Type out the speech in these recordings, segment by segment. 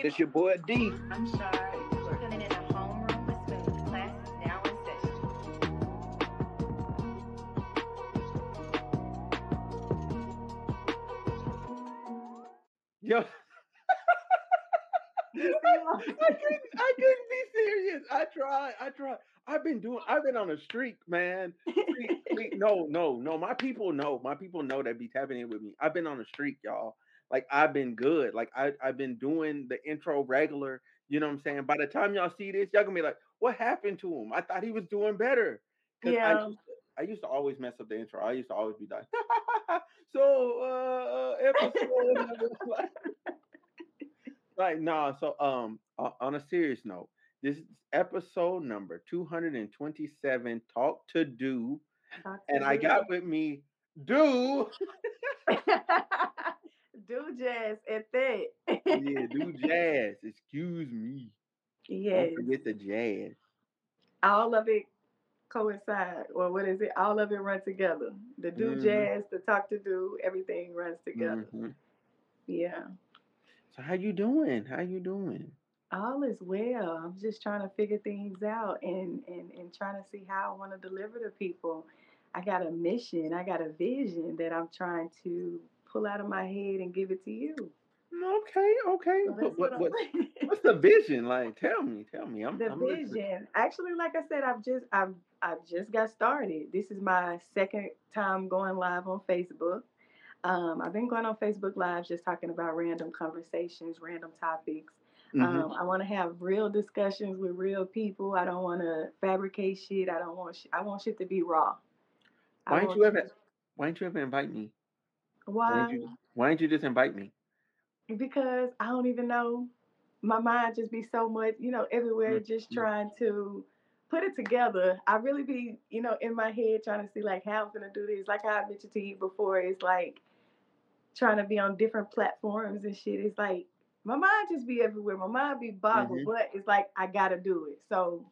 It's your boy D. I'm sorry. We're living in a homeroom with smooth class now in session. Yo. I couldn't be serious. I tried. I've been on a streak, man. No. My people know that be tapping in with me. I've been on a streak, y'all. Like, I've been good. Like, I've been doing the intro regular. You know what I'm saying? By the time y'all see this, y'all gonna be like, what happened to him? I thought he was doing better. Yeah. I used to always mess up the intro. I used to always be like, episode. Like, nah, so on a serious note, this is episode number 227, Talk to Du. And I got with me Du. Du Jazz at that. Yeah, Du Jazz. Excuse me. Yes. Don't forget the jazz. All of it coincide. Or what is it? All of it runs together. The Du Jazz, the Talk to Du, everything runs together. Mm-hmm. Yeah. So how you doing? All is well. I'm just trying to figure things out and trying to see how I want to deliver to people. I got a mission. I got a vision that I'm trying to pull out of my head and give it to you. Okay. So what's the vision? Like, tell me. I'm vision. Listening. Actually, like I said, I've just got started. This is my second time going live on Facebook. I've been going on Facebook Lives just talking about random conversations, random topics. I want to have real discussions with real people. I don't want to fabricate shit. I want shit to be raw. Why didn't you ever invite me? Why didn't you just invite me? Because I don't even know. My mind just be so much, everywhere, just trying to put it together. I really be, in my head trying to see, like, how I'm going to do this. Like I mentioned to you before, it's like trying to be on different platforms and shit. It's like my mind just be everywhere. My mind be boggled, but it's like I got to do it. So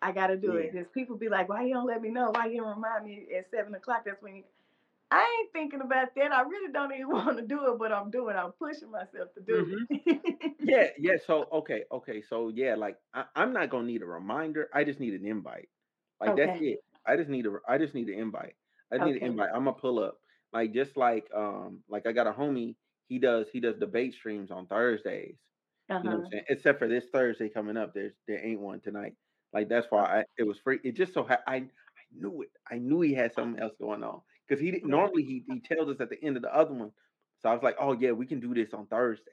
I got to do it. Because people be like, why you don't let me know? Why you don't remind me at 7 o'clock? That's when I ain't thinking about that. I really don't even want to do it, but I'm pushing myself to do it. Yeah. So, okay. So, yeah, like, I'm not going to need a reminder. I just need an invite. Like, that's it. I just need an invite. Need an invite. I'm going to pull up. Like, just like I got a homie. He does debate streams on Thursdays. You know what I'm saying? Except for this Thursday coming up. There ain't one tonight. Like, that's why it was free. It just so knew it. I knew he had something else going on because he didn't. Normally, he tells us at the end of the other one. So I was like, "Oh yeah, we can do this on Thursday."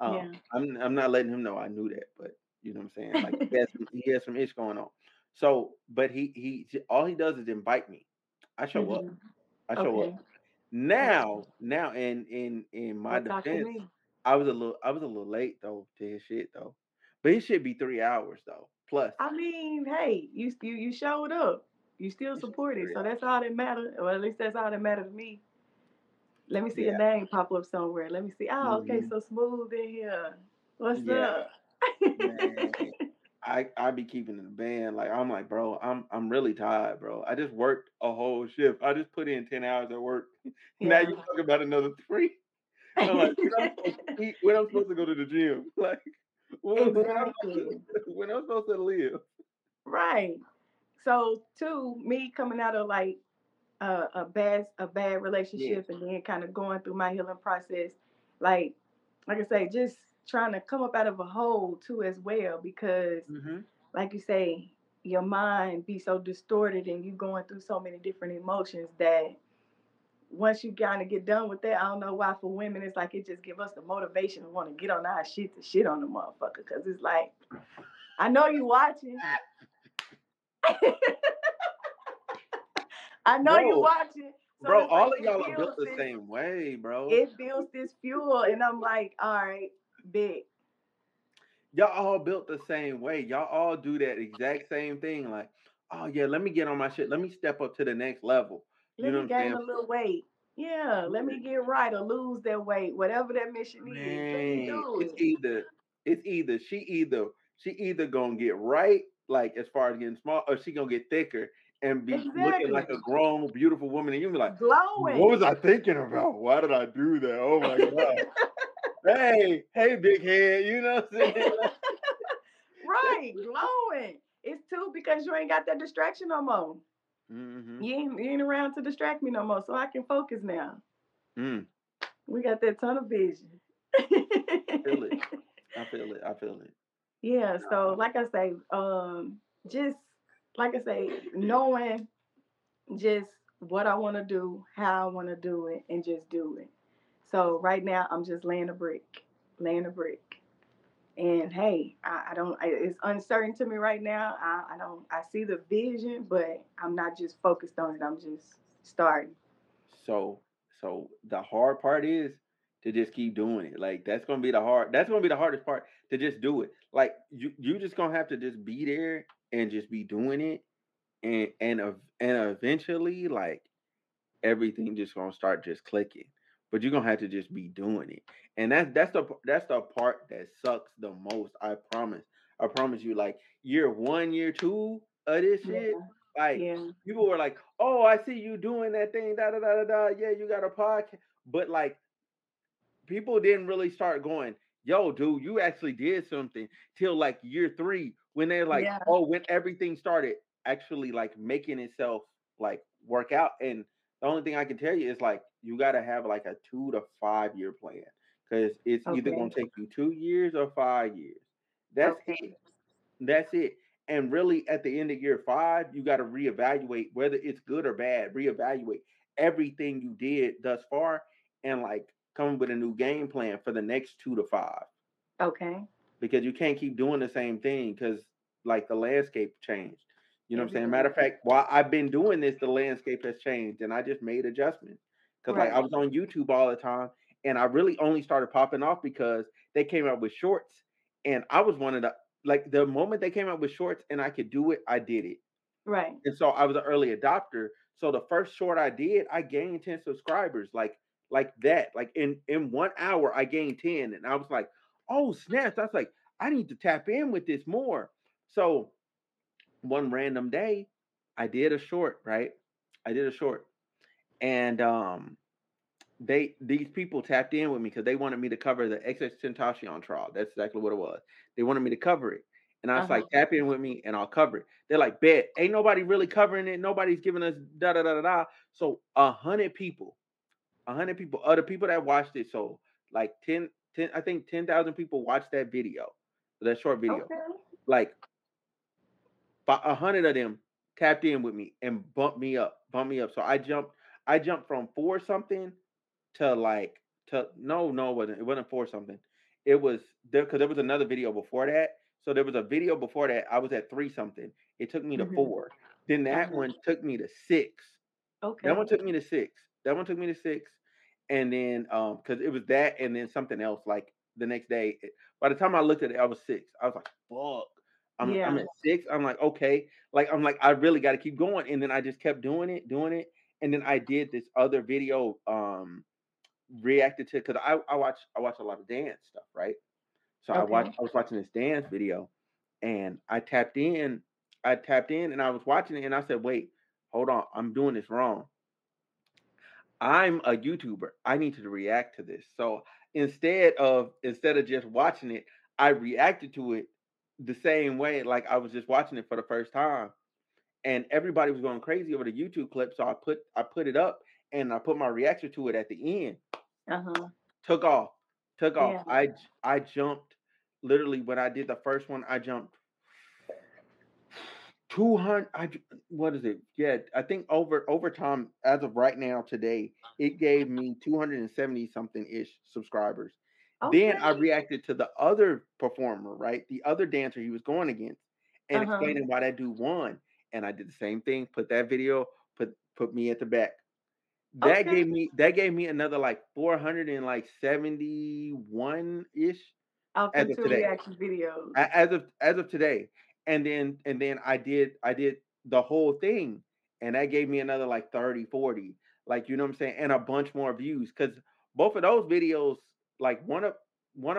I'm not letting him know I knew that, but you know what I'm saying. Like he has some ish going on. So, but he all he does is invite me. I show up. I show up. Now, in my defense, I was a little late though to his shit though, but his shit be 3 hours though plus. I mean, hey, you showed up. You still support it, so that's all that matters. Well, at least that's all that matters to me. Let me see your name pop up somewhere. Let me see. Oh, okay, so Smooth in here. What's up? I be keeping in the band. Like I'm like, bro, I'm really tired, bro. I just worked a whole shift. I just put in 10 hours at work. Now you talking about another 3. I'm like, when I'm supposed to go to the gym? Like when I'm supposed to live? Right. So, too, me coming out of like a bad relationship and then kind of going through my healing process, like I say, just trying to come up out of a hole too as well because, like you say, your mind be so distorted and you going through so many different emotions that once you kind of get done with that, I don't know why for women it's like it just give us the motivation to want to get on our shit to shit on the motherfucker because it's like, I know you watching. I know you watching. So bro, all of y'all are built the same way, bro. It builds this fuel, and I'm like, all right, big. Y'all all built the same way. Y'all all do that exact same thing. Like, oh, yeah, let me get on my shit. Let me step up to the next level. Let me gain a little weight. Yeah, let me get right or lose that weight. Whatever that mission is. It's either she gonna get right like as far as getting small, or she gonna get thicker and be looking like a grown, beautiful woman, and you'll be like, glowing. What was I thinking about? Why did I do that? Oh my god! Hey, big head, you know what I'm saying? Right, glowing. It's too because you ain't got that distraction no more. Mm-hmm. You ain't around to distract me no more, so I can focus now. Mm. We got that tunnel vision. I feel it. Yeah, so like I say, just like I say, knowing just what I want to do, how I want to do it, and just do it. So right now, I'm just laying a brick. And hey, it's uncertain to me right now. I see the vision, but I'm not just focused on it. I'm just starting. So the hard part is to just keep doing it. Like that's going to be the hardest part, to just do it. Like you just going to have to just be there and just be doing it. And eventually, like, everything just going to start just clicking. But you're gonna have to just be doing it, and that's the part that sucks the most. I promise you. Like year one, year two of this shit, people were like, "Oh, I see you doing that thing, da da da da da. Yeah, you got a podcast," but like, people didn't really start going, "Yo, dude, you actually did something," till like year three, when they're like, "Oh, when everything started actually like making itself like work out." And the only thing I can tell you is like, you got to have like a 2 to 5 year plan, because it's either going to take you 2 years or 5 years. That's it. And really at the end of year 5, you got to reevaluate whether it's good or bad, reevaluate everything you did thus far and like come up with a new game plan for the next 2 to 5. Okay. Because you can't keep doing the same thing, because like the landscape changed. You know what I'm saying? Matter of fact, while I've been doing this, the landscape has changed and I just made adjustments. Because like I was on YouTube all the time, and I really only started popping off because they came out with shorts, and I was one of the, like, the moment they came out with shorts and I could do it, I did it. Right. And so I was an early adopter. So the first short I did, I gained 10 subscribers, like that. Like in 1 hour, I gained 10, and I was like, "Oh, snaps!" I was like, "I need to tap in with this more." So one random day, I did a short. Right. I did a short. And these people tapped in with me because they wanted me to cover the XXXTentacion trial. That's exactly what it was. They wanted me to cover it. And I was like, "Tap in with me and I'll cover it." They're like, "Bet, ain't nobody really covering it. Nobody's giving us da da da da da." So 100 people, other people that watched it. So like 10,000 people watched that video, that short video. Okay. Like 100 of them tapped in with me and bumped me up. So I jumped from 4 something to like, to no, it wasn't 4 something. It was there, because there was another video before that. So there was a video before that. I was at 3 something. It took me to 4. Then that one took me to 6. Okay. That one took me to six. And then, because it was that and then something else. Like the next day, by the time I looked at it, I was 6. I was like, "Fuck. I'm at 6. I'm like, okay. Like, I'm like, I really got to keep going. And then I just kept doing it. And then I did this other video, reacted to, because I watch a lot of dance stuff, right? So okay. I was watching this dance video, and I tapped in, and I was watching it, and I said, "Wait, hold on, I'm doing this wrong. I'm a YouTuber. I need to react to this." So instead of just watching it, I reacted to it the same way, like I was just watching it for the first time. And everybody was going crazy over the YouTube clip, so I put it up, and I put my reaction to it at the end. Took off. Yeah. I jumped, literally when I did the first one, I jumped 200. What is it? Yeah, I think over time, as of right now today, it gave me 270 something ish subscribers. Okay. Then I reacted to the other performer, right? The other dancer he was going against, and explaining why that dude won. And I did the same thing. Put that video. Put me at the back. That gave me another like 471 ish. As of today. Reaction videos. As of today. And then I did the whole thing, and that gave me another like 30, 40, like, you know what I'm saying, and a bunch more views, because both of those videos, like one of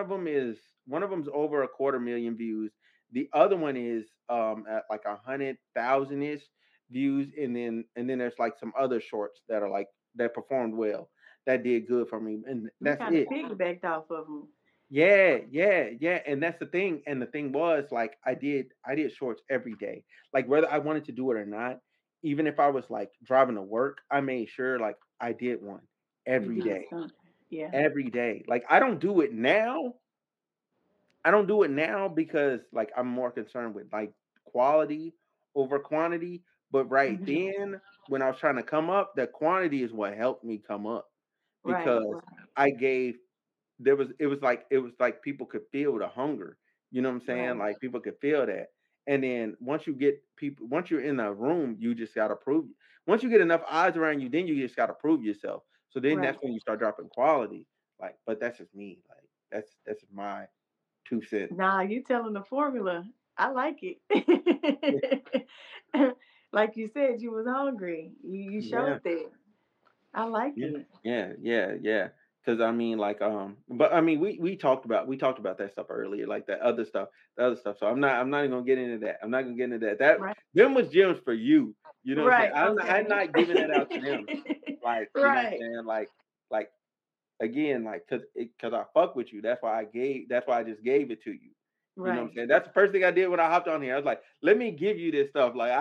them's over 250,000 views. The other one is at like 100,000 ish views, and then there's like some other shorts that are like that performed well, that did good for me, and that's it. Kind of piggybacked off of them. Yeah. And that's the thing. And the thing was, like, I did shorts every day. Like, whether I wanted to do it or not, even if I was like driving to work, I made sure like I did one every day. Yeah. Every day. Like, I don't do it now. I don't do it now because like I'm more concerned with like quality over quantity. But right then, when I was trying to come up, the quantity is what helped me come up, because I gave. It was like people could feel the hunger. You know what I'm saying? Like, people could feel that. And then once you get people, once you're in a room, you just gotta prove. Once you get enough eyes around you, then you just gotta prove yourself. So then that's when you start dropping quality. Like, but that's just me. Like, that's my 2 cents. Nah, you telling the formula. I like it. Like you said, you was hungry. You showed that. I like it. Yeah. Because I mean, like, but I mean, we talked about that stuff earlier, like the other stuff. So I'm not even gonna get into that. That them was gems for you. You know, what I'm saying? I'm not giving that out to them. Like, you know what I'm saying? Like again, like because I fuck with you. That's why I just gave it to you. You know what I'm saying? That's the first thing I did when I hopped on here. I was like, let me give you this stuff. Like,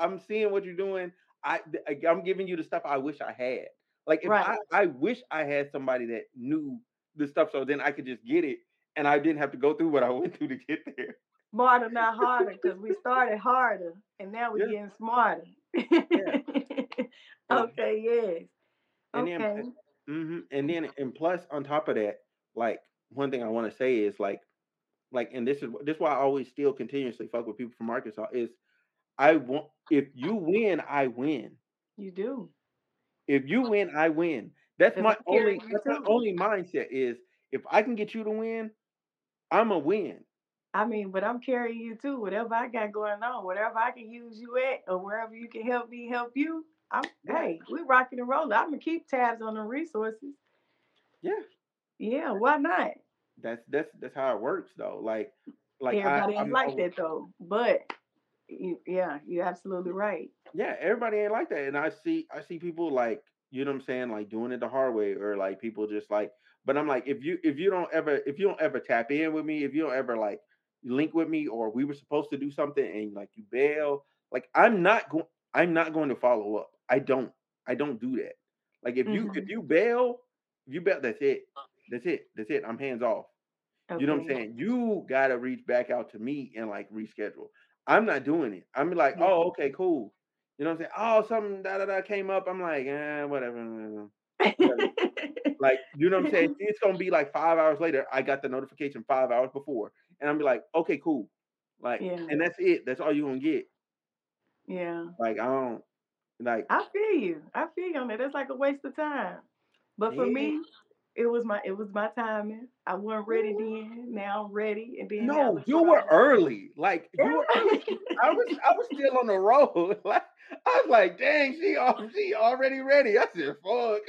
I'm seeing what you're doing. I'm giving you the stuff I wish I had. Like, if I wish I had somebody that knew this stuff, so then I could just get it, and I didn't have to go through what I went through to get there. Smarter, not harder, because we started harder, and now we're getting smarter. Okay, yes. And then, and plus, on top of that, like, one thing I want to say is, like, and this is why I always still continuously fuck with people from Arkansas, is if you win, I win. You do. If you win, I win. That's my only mindset is, if I can get you to win, I'm a win. I mean, but I'm carrying you too. Whatever I got going on, whatever I can use you at, or wherever you can help me help you, hey, we rocking and rolling. I'm gonna keep tabs on the resources. Yeah. Why not? That's how it works though. Like everybody ain't like that though. But you're absolutely right. Yeah, everybody ain't like that. And I see people, like, you know what I'm saying, like doing it the hard way, or like people just like, but I'm like, if you don't ever tap in with me, if you don't ever like link with me, or we were supposed to do something and like you bail, like I'm not going to follow up. I don't do that. Like, if you bail, that's it. I'm hands off. Okay. You know what I'm saying? You got to reach back out to me and like reschedule. I'm not doing it. I'm like, oh, okay, cool. You know what I'm saying? Oh, something da-da-da came up. I'm like, whatever. Like, you know what I'm saying? It's going to be like 5 hours later. I got the notification 5 hours before. And I'm like, okay, cool. Like, and that's it. That's all you're going to get. Yeah. Like, I feel you. I feel you on that. That's like a waste of time. But for me, it was my timing. I wasn't ready then. Now I'm ready. And then you were early. Like, you were early. I was still on the road. Like, I was like, dang, she already ready. I said, fuck.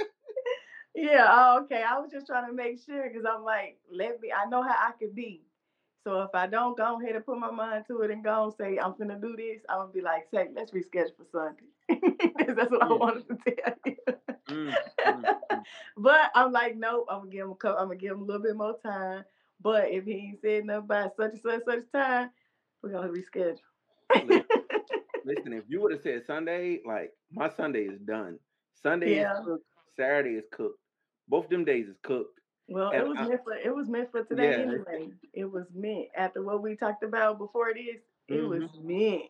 Yeah. Oh, okay. I was just trying to make sure, because I'm like, I know how I could be. So if I don't go ahead and put my mind to it and go and say I'm gonna do this, I'm gonna be like, say, let's reschedule for Sunday. That's what I wanted to tell you. But I'm like, nope, I'm gonna give him a little bit more time. But if he ain't said nothing by such and such time, we're gonna reschedule. Listen, if you would have said Sunday, like, my Sunday is done. Sunday is cooked, Saturday is cooked. Both of them days is cooked. Well, and it was meant for today anyway. It was meant. After what we talked about before this, it was meant.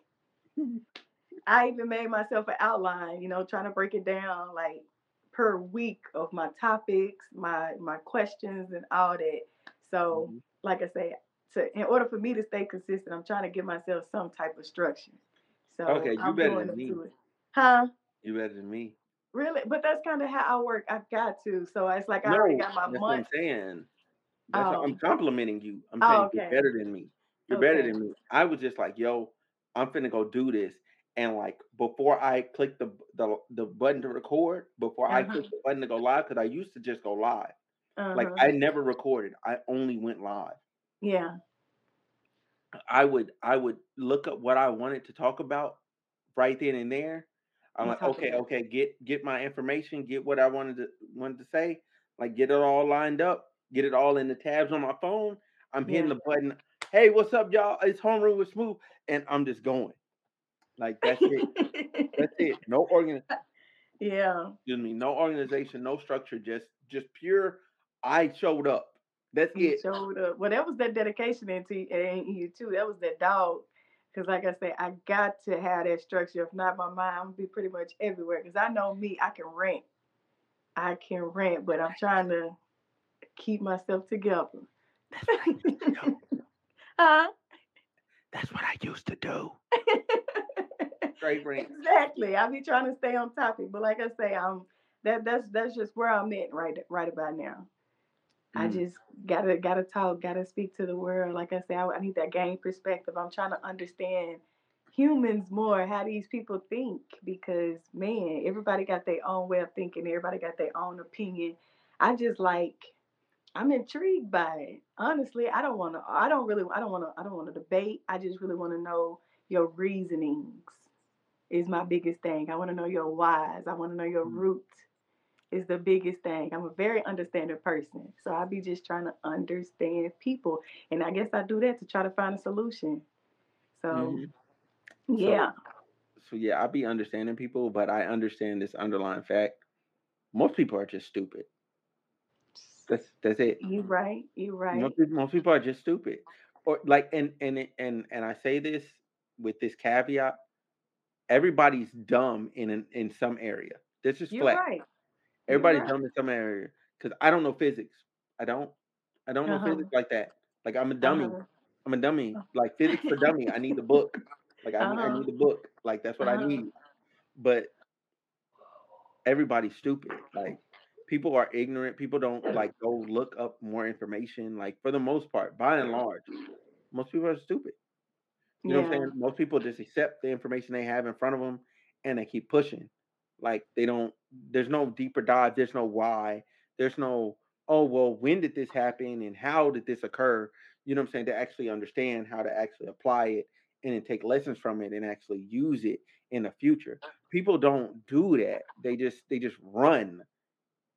I even made myself an outline, you know, trying to break it down like per week of my topics, my questions and all that. So like I say, in order for me to stay consistent, I'm trying to give myself some type of structure. So okay, you better than me. Huh? You better than me. Really? But that's kind of how I work. I've got to. So it's like, I already got my month. What I'm saying. That's how I'm complimenting you. I'm saying you're better than me. You're better than me. I was just like, yo, I'm finna go do this. And like, before I click the button to record, before I click the button to go live, because I used to just go live. Like, I never recorded. I only went live. Yeah. I would look up what I wanted to talk about right then and there. I'm like, okay, get my information, get what I wanted to say, like, get it all lined up, get it all in the tabs on my phone. I'm hitting the button. Hey, what's up, y'all? It's Homeroom with Smooth, and I'm just going. Like, that's it. That's it. No organization. Yeah. Excuse me. No organization, no structure, just pure, I showed up. That's it. Showed up. Well, that was that dedication in you, too. That was that dog. Because, like I said, I got to have that structure. If not, my mind, I'm going to be pretty much everywhere. Because I know me, I can rant. I can rant, but I'm trying to keep myself together. That's what I used to do. Huh? That's what I used to do. Straight rant. Exactly. I be trying to stay on topic, but like I say, that's just where I'm at right about now. I just gotta talk, gotta speak to the world. Like I say, I need that game perspective. I'm trying to understand humans more, how these people think, because man, everybody got their own way of thinking. Everybody got their own opinion. I'm intrigued by it. Honestly, I don't want to debate. I just really want to know your reasonings is my biggest thing. I want to know your whys. I want to know your root is the biggest thing. I'm a very understanding person. So I be just trying to understand people. And I guess I do that to try to find a solution. So, yeah. So, yeah, I be understanding people, but I understand this underlying fact. Most people are just stupid. That's it. You're right. Most people are just stupid, or like, and I say this with this caveat: everybody's dumb in some area. This is flat. Right. Everybody's dumb in some area because I don't know physics. I don't know physics like that. Like I'm a dummy. I'm a dummy. Like physics for dummy. I need the book. Like I need the book. Like that's what I need. But everybody's stupid. Like. People are ignorant. People don't like go look up more information. Like for the most part, by and large, most people are stupid. You know what I'm saying? Most people just accept the information they have in front of them and they keep pushing. Like they don't, there's no deeper dive. There's no why. There's no, oh, well, when did this happen and how did this occur? You know what I'm saying? To actually understand how to actually apply it and then take lessons from it and actually use it in the future. People don't do that. They just run.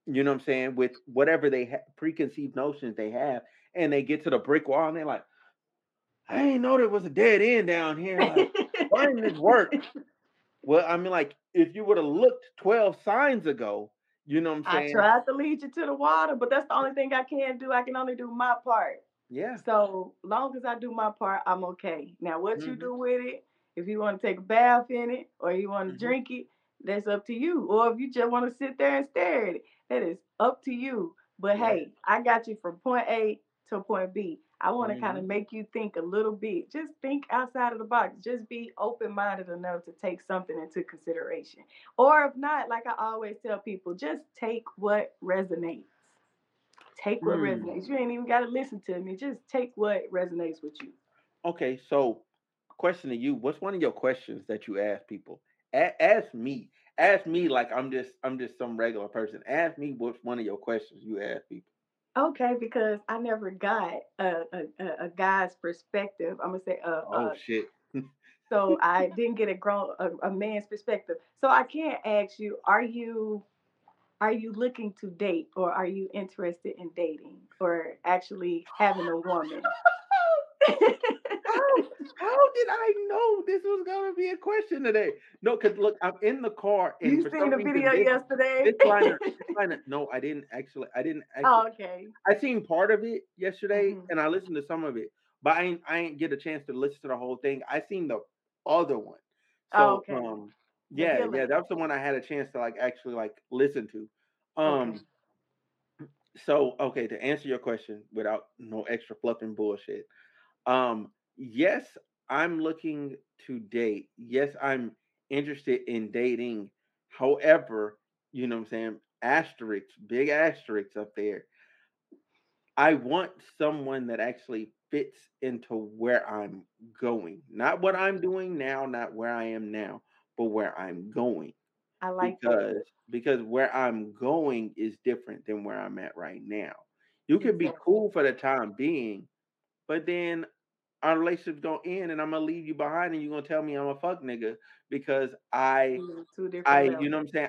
You know what I'm saying? With whatever they preconceived notions they have, and they get to the brick wall, and they're like, "I ain't know there was a dead end down here. Like, why didn't this work?" Well, I mean, like if you would have looked 12 signs ago, you know what I'm saying? I tried to lead you to the water, but that's the only thing I can do. I can only do my part. Yeah. So long as I do my part, I'm okay. Now, what you do with it? If you want to take a bath in it, or you want to drink it, that's up to you. Or if you just want to sit there and stare at it. It is up to you, but hey, I got you from point A to point B. I want to kind of make you think a little bit. Just think outside of the box. Just be open-minded enough to take something into consideration. Or if not, like I always tell people, just take what resonates. Take what resonates. You ain't even got to listen to me. Just take what resonates with you. Okay, so question to you. What's one of your questions that you ask people? Ask me. Ask me like I'm just some regular person. Ask me what's one of your questions you ask people. Okay, because I never got a guy's perspective. I'm gonna say shit. So I didn't get a man's perspective. So I can't ask you, are you looking to date, or are you interested in dating, or actually having a woman? How did I know this was gonna be a question today? No, because look, I'm in the car. And you seen the video yesterday? No, I didn't actually. Oh, okay. I seen part of it yesterday, and I listened to some of it, but I ain't get a chance to listen to the whole thing. I seen the other one. So, okay. That was the one I had a chance to actually listen to. So okay, to answer your question without no extra fluffing bullshit. Yes, I'm looking to date. Yes, I'm interested in dating. However, you know what I'm saying? Asterisks, big asterisks up there. I want someone that actually fits into where I'm going. Not what I'm doing now, not where I am now, but where I'm going. I like that. Because where I'm going is different than where I'm at right now. You can be cool for the time being, but then our relationship's gonna end, and I'm gonna leave you behind, and you're gonna tell me I'm a fuck nigga because I you know what I'm saying?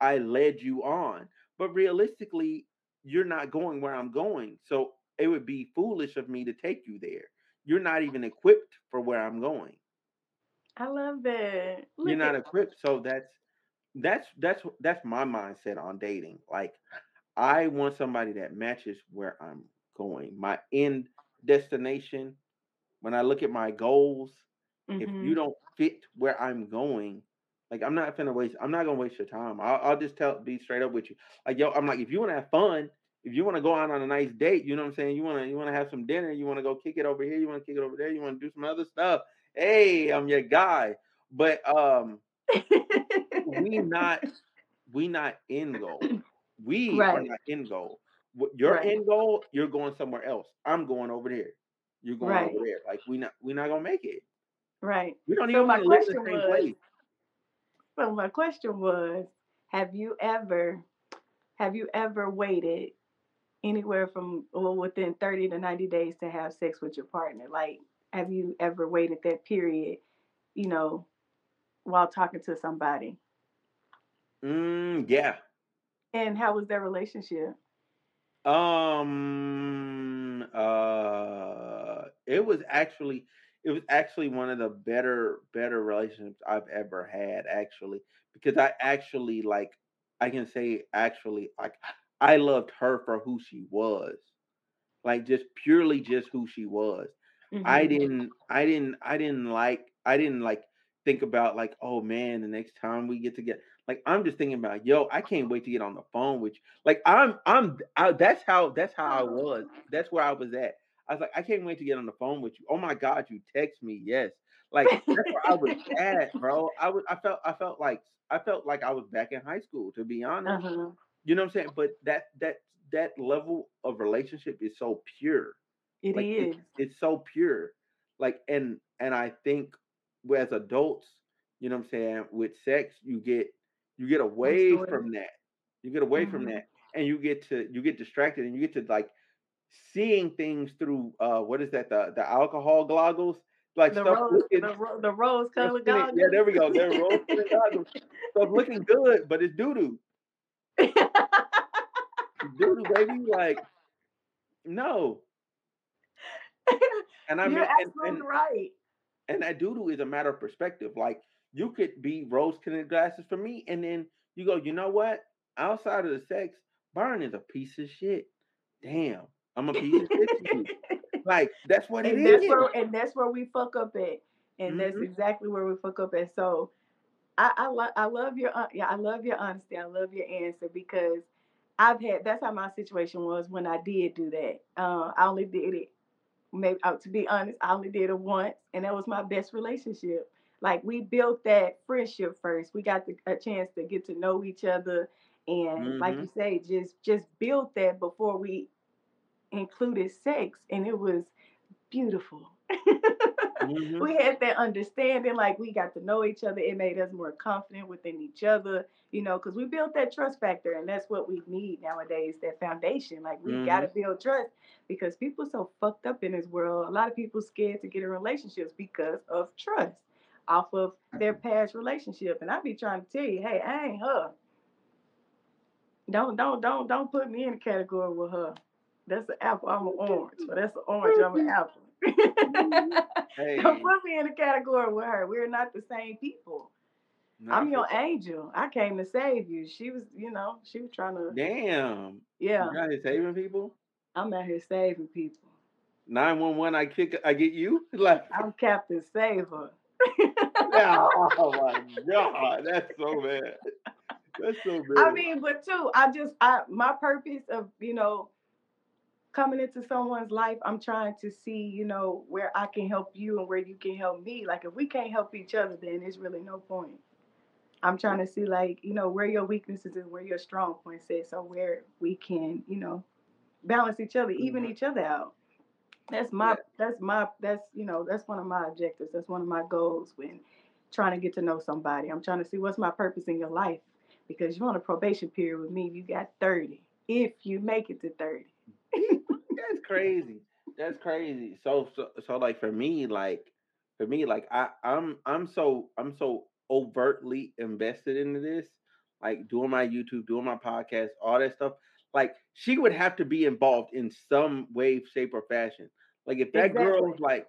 I led you on. But realistically, you're not going where I'm going. So it would be foolish of me to take you there. You're not even equipped for where I'm going. I love that. You're not equipped. So that's my mindset on dating. Like, I want somebody that matches where I'm going, my end destination. When I look at my goals, mm-hmm. if you don't fit where I'm going, like, I'm not going to waste your time. I'll just be straight up with you. Like, yo, I'm like, if you want to have fun, if you want to go out on a nice date, you know what I'm saying? You want to have some dinner. You want to go kick it over here. You want to kick it over there. You want to do some other stuff. Hey, I'm your guy. But we not end goal. We right. are not end goal. Your right. end goal, you're going somewhere else. I'm going over there. You're going right. over there. Like, we're not going to make it. Right. We don't even want to live in the same place. So my question was, have you ever waited anywhere from within 30 to 90 days to have sex with your partner? Like, have you ever waited that period, you know, while talking to somebody? Yeah. And how was their relationship? It was actually one of the better relationships I've ever had, actually, because I loved her for who she was, like, just who she was. Mm-hmm. I didn't think about, like, oh man, the next time we get together. Like, I'm just thinking about, yo, I can't wait to get on the phone with you. Like, that's how I was. That's where I was at. I was like, I can't wait to get on the phone with you. Oh my God, you text me, yes. Like, that's where I was at, bro. I felt like I was back in high school, to be honest. Uh-huh. You know what I'm saying? But that level of relationship is so pure. It like, is. It's so pure. Like, and I think as adults, you know what I'm saying, with sex, you get away from that. You get away mm-hmm. from that, and you get distracted, and you get to, like, seeing things through what is that, the alcohol goggles, like the stuff rose, looking, the rose colored goggles. Yeah, there we go. They're rose colored goggles. Stuff looking good, but it's doo-doo. Doo-doo, baby. Like, no. And I mean, you're absolutely right. And that doo-doo is a matter of perspective. Like, you could be rose colored glasses for me, and then you go, you know what? Outside of the sex, Byron is a piece of shit. Damn. I'm a piece of shit to you. Like, that's what it is. And that's where we fuck up at. And mm-hmm. that's exactly where we fuck up at. So I love your honesty. I love your answer, because that's how my situation was when I did do that. I only did it, maybe, to be honest, I only did it once, and that was my best relationship. Like, we built that friendship first. We got a chance to get to know each other, and mm-hmm. like you say, just built that before we included sex, and it was beautiful. Mm-hmm. We had that understanding, like, we got to know each other. It made us more confident within each other, you know, because we built that trust factor, and that's what we need nowadays, that foundation. Like, we mm-hmm. got to build trust, because people so fucked up in this world. A lot of people scared to get in relationships because of trust off of their past relationship. And I be trying to tell you, hey, I ain't her. Don't put me in a category with her. That's an apple, I'm an orange. Or that's an orange, I'm an apple. Hey. Don't put me in a category with her. We're not the same people. No, I'm your angel. I came to save you. She was, you know, trying to. Damn. Yeah. You're out here saving people? I'm out here saving people. 911, I get you? Like, I'm Captain Saver. Oh my God. That's so bad. That's so bad. I mean, but too, my purpose of, you know, coming into someone's life, I'm trying to see, you know, where I can help you and where you can help me. Like, if we can't help each other, then there's really no point. I'm trying to see, like, you know, where your weaknesses and where your strong points is, so where we can, you know, balance each other, even each other out. That's one of my objectives. That's one of my goals when trying to get to know somebody. I'm trying to see what's my purpose in your life, because you're on a probation period with me. You got 30, if you make it to 30. That's crazy. So like, for me, I'm so overtly invested into this, like, doing my YouTube, doing my podcast, all that stuff. Like, she would have to be involved in some way, shape, or fashion. Like, if that girl's like,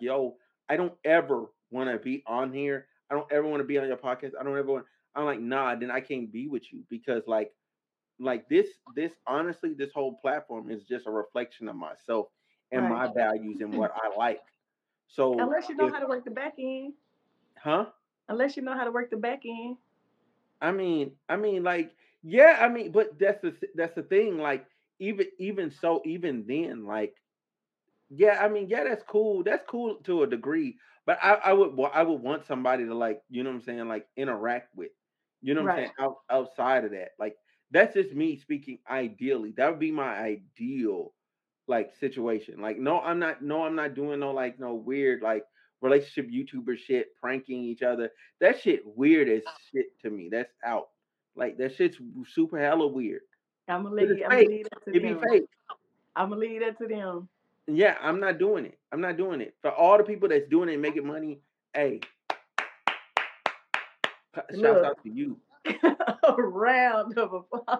yo, I don't ever want to be on here. I don't ever want to be on your podcast. I don't ever want. I'm like, nah, then I can't be with you, because like this honestly, this whole platform is just a reflection of myself and my values and what I like. So unless you know how to work the back end, Unless you know how to work the back end. I mean, like, yeah, I mean, but that's the thing. Like, even then, like, yeah, I mean, yeah, that's cool to a degree. But I would want somebody to, like, you know what I'm saying, like, interact with, you know what I'm saying, outside of that. Like, that's just me speaking ideally. That would be my ideal, like, situation. Like, no, I'm not doing no weird, like, relationship YouTuber shit, pranking each other. That shit weird as shit to me. That's out. Like, that shit's super hella weird. I'm gonna leave that to them. Yeah, I'm not doing it. For all the people that's doing it and making money, hey, shout out to you. A round of applause.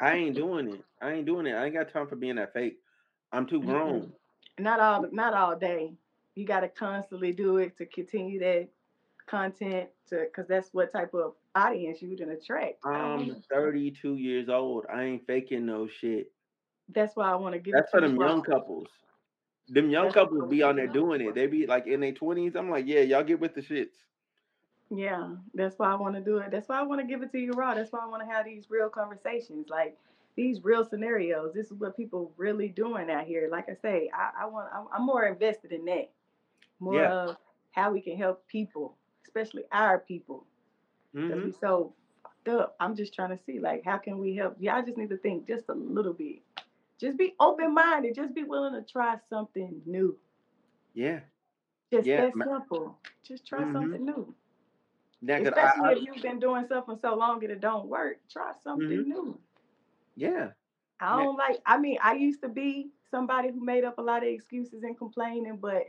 I ain't doing it. I ain't got time for being that fake. I'm too grown. Mm-hmm. Not all day. You got to constantly do it to continue that content, because that's what type of audience you would attract. I'm 32 years old. I ain't faking no shit. That's why I want to give. That's it for them young couples. Them young couples be on there doing it. They be like in their 20s. I'm like, yeah, y'all get with the shits. Yeah, that's why I want to do it. That's why I want to give it to you raw. That's why I want to have these real conversations, like these real scenarios. This is what people really doing out here. Like I say, I'm more invested in that. More of how we can help people, especially our people. Mm-hmm. Be so fucked up. I'm just trying to see, like, how can we help? Y'all just need to think just a little bit. Just be open-minded. Just be willing to try something new. Yeah. Just that simple. Just try something new. Now, especially if you've been doing stuff for so long and it don't work, try something new. Yeah. I used to be somebody who made up a lot of excuses and complaining, but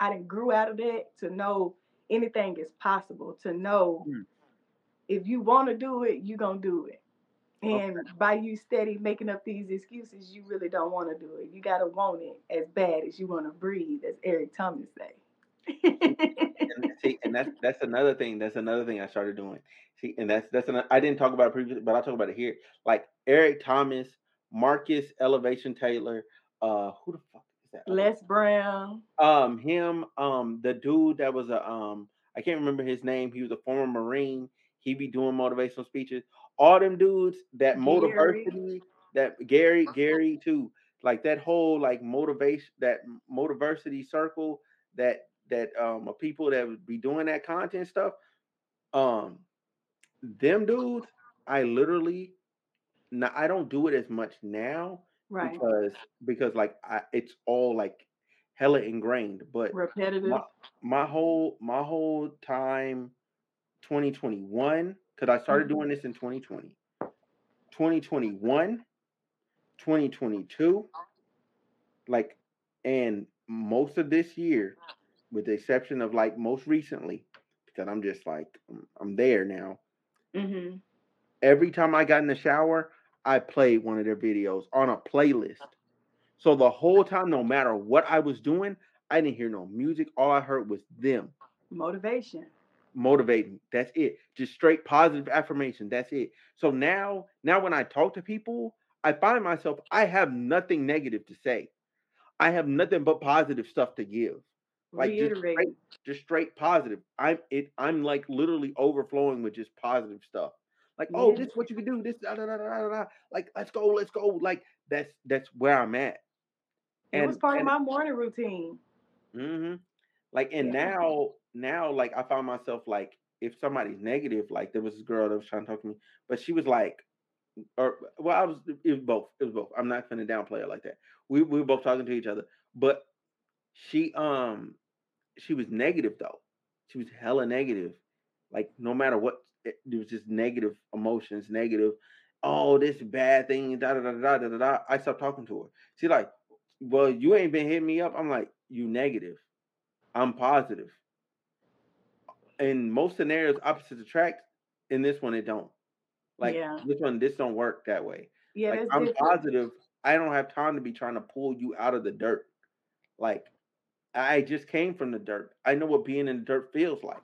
I done grew out of that to know anything is possible, to know if you want to do it, you're going to do it. And by you steady making up these excuses, you really don't want to do it. You got to want it as bad as you want to breathe, as Eric Thomas say. and that's another thing. That's another thing I started doing. See, and that's another, I didn't talk about it previously, but I'll talk about it here. Like Eric Thomas, Marcus Elevation Taylor, who the fuck is that? Les Brown. The dude that was I can't remember his name. He was a former Marine. He be doing motivational speeches. All them dudes, that motiversity, that Gary too, like that whole like motivation, that motiversity circle, that people that would be doing that content stuff, them dudes, I don't do it as much now, because like it's all like hella ingrained, but repetitive. My whole time, 2021. Because I started doing this in 2020, 2021, 2022, like, and most of this year, with the exception of like most recently, because I'm just like, I'm there now. Mm-hmm. Every time I got in the shower, I played one of their videos on a playlist. So the whole time, no matter what I was doing, I didn't hear no music. All I heard was them. Motivation. Motivating. That's it. Just straight positive affirmation. That's it. So now when I talk to people, I find myself, I have nothing negative to say. I have nothing but positive stuff to give. Like just straight positive. I'm like literally overflowing with just positive stuff. Like, oh, this is what you can do. This like, let's go. Like that's where I'm at. And it was part of my morning routine. Mm-hmm. Like, and now, like, I found myself, like, if somebody's negative, like, there was this girl that was trying to talk to me, but she was like, it was both. I'm not finna downplay her like that. We were both talking to each other, but she was negative, though. She was hella negative. Like, no matter what, it was just negative emotions, negative, oh, this bad thing, da-da-da-da-da-da-da. I stopped talking to her. She like, well, you ain't been hitting me up. I'm like, you negative. I'm positive. In most scenarios, opposites attract. In this one, it don't. Like this one, this don't work that way. Yeah, like, I'm different. Positive. I don't have time to be trying to pull you out of the dirt. Like, I just came from the dirt. I know what being in the dirt feels like.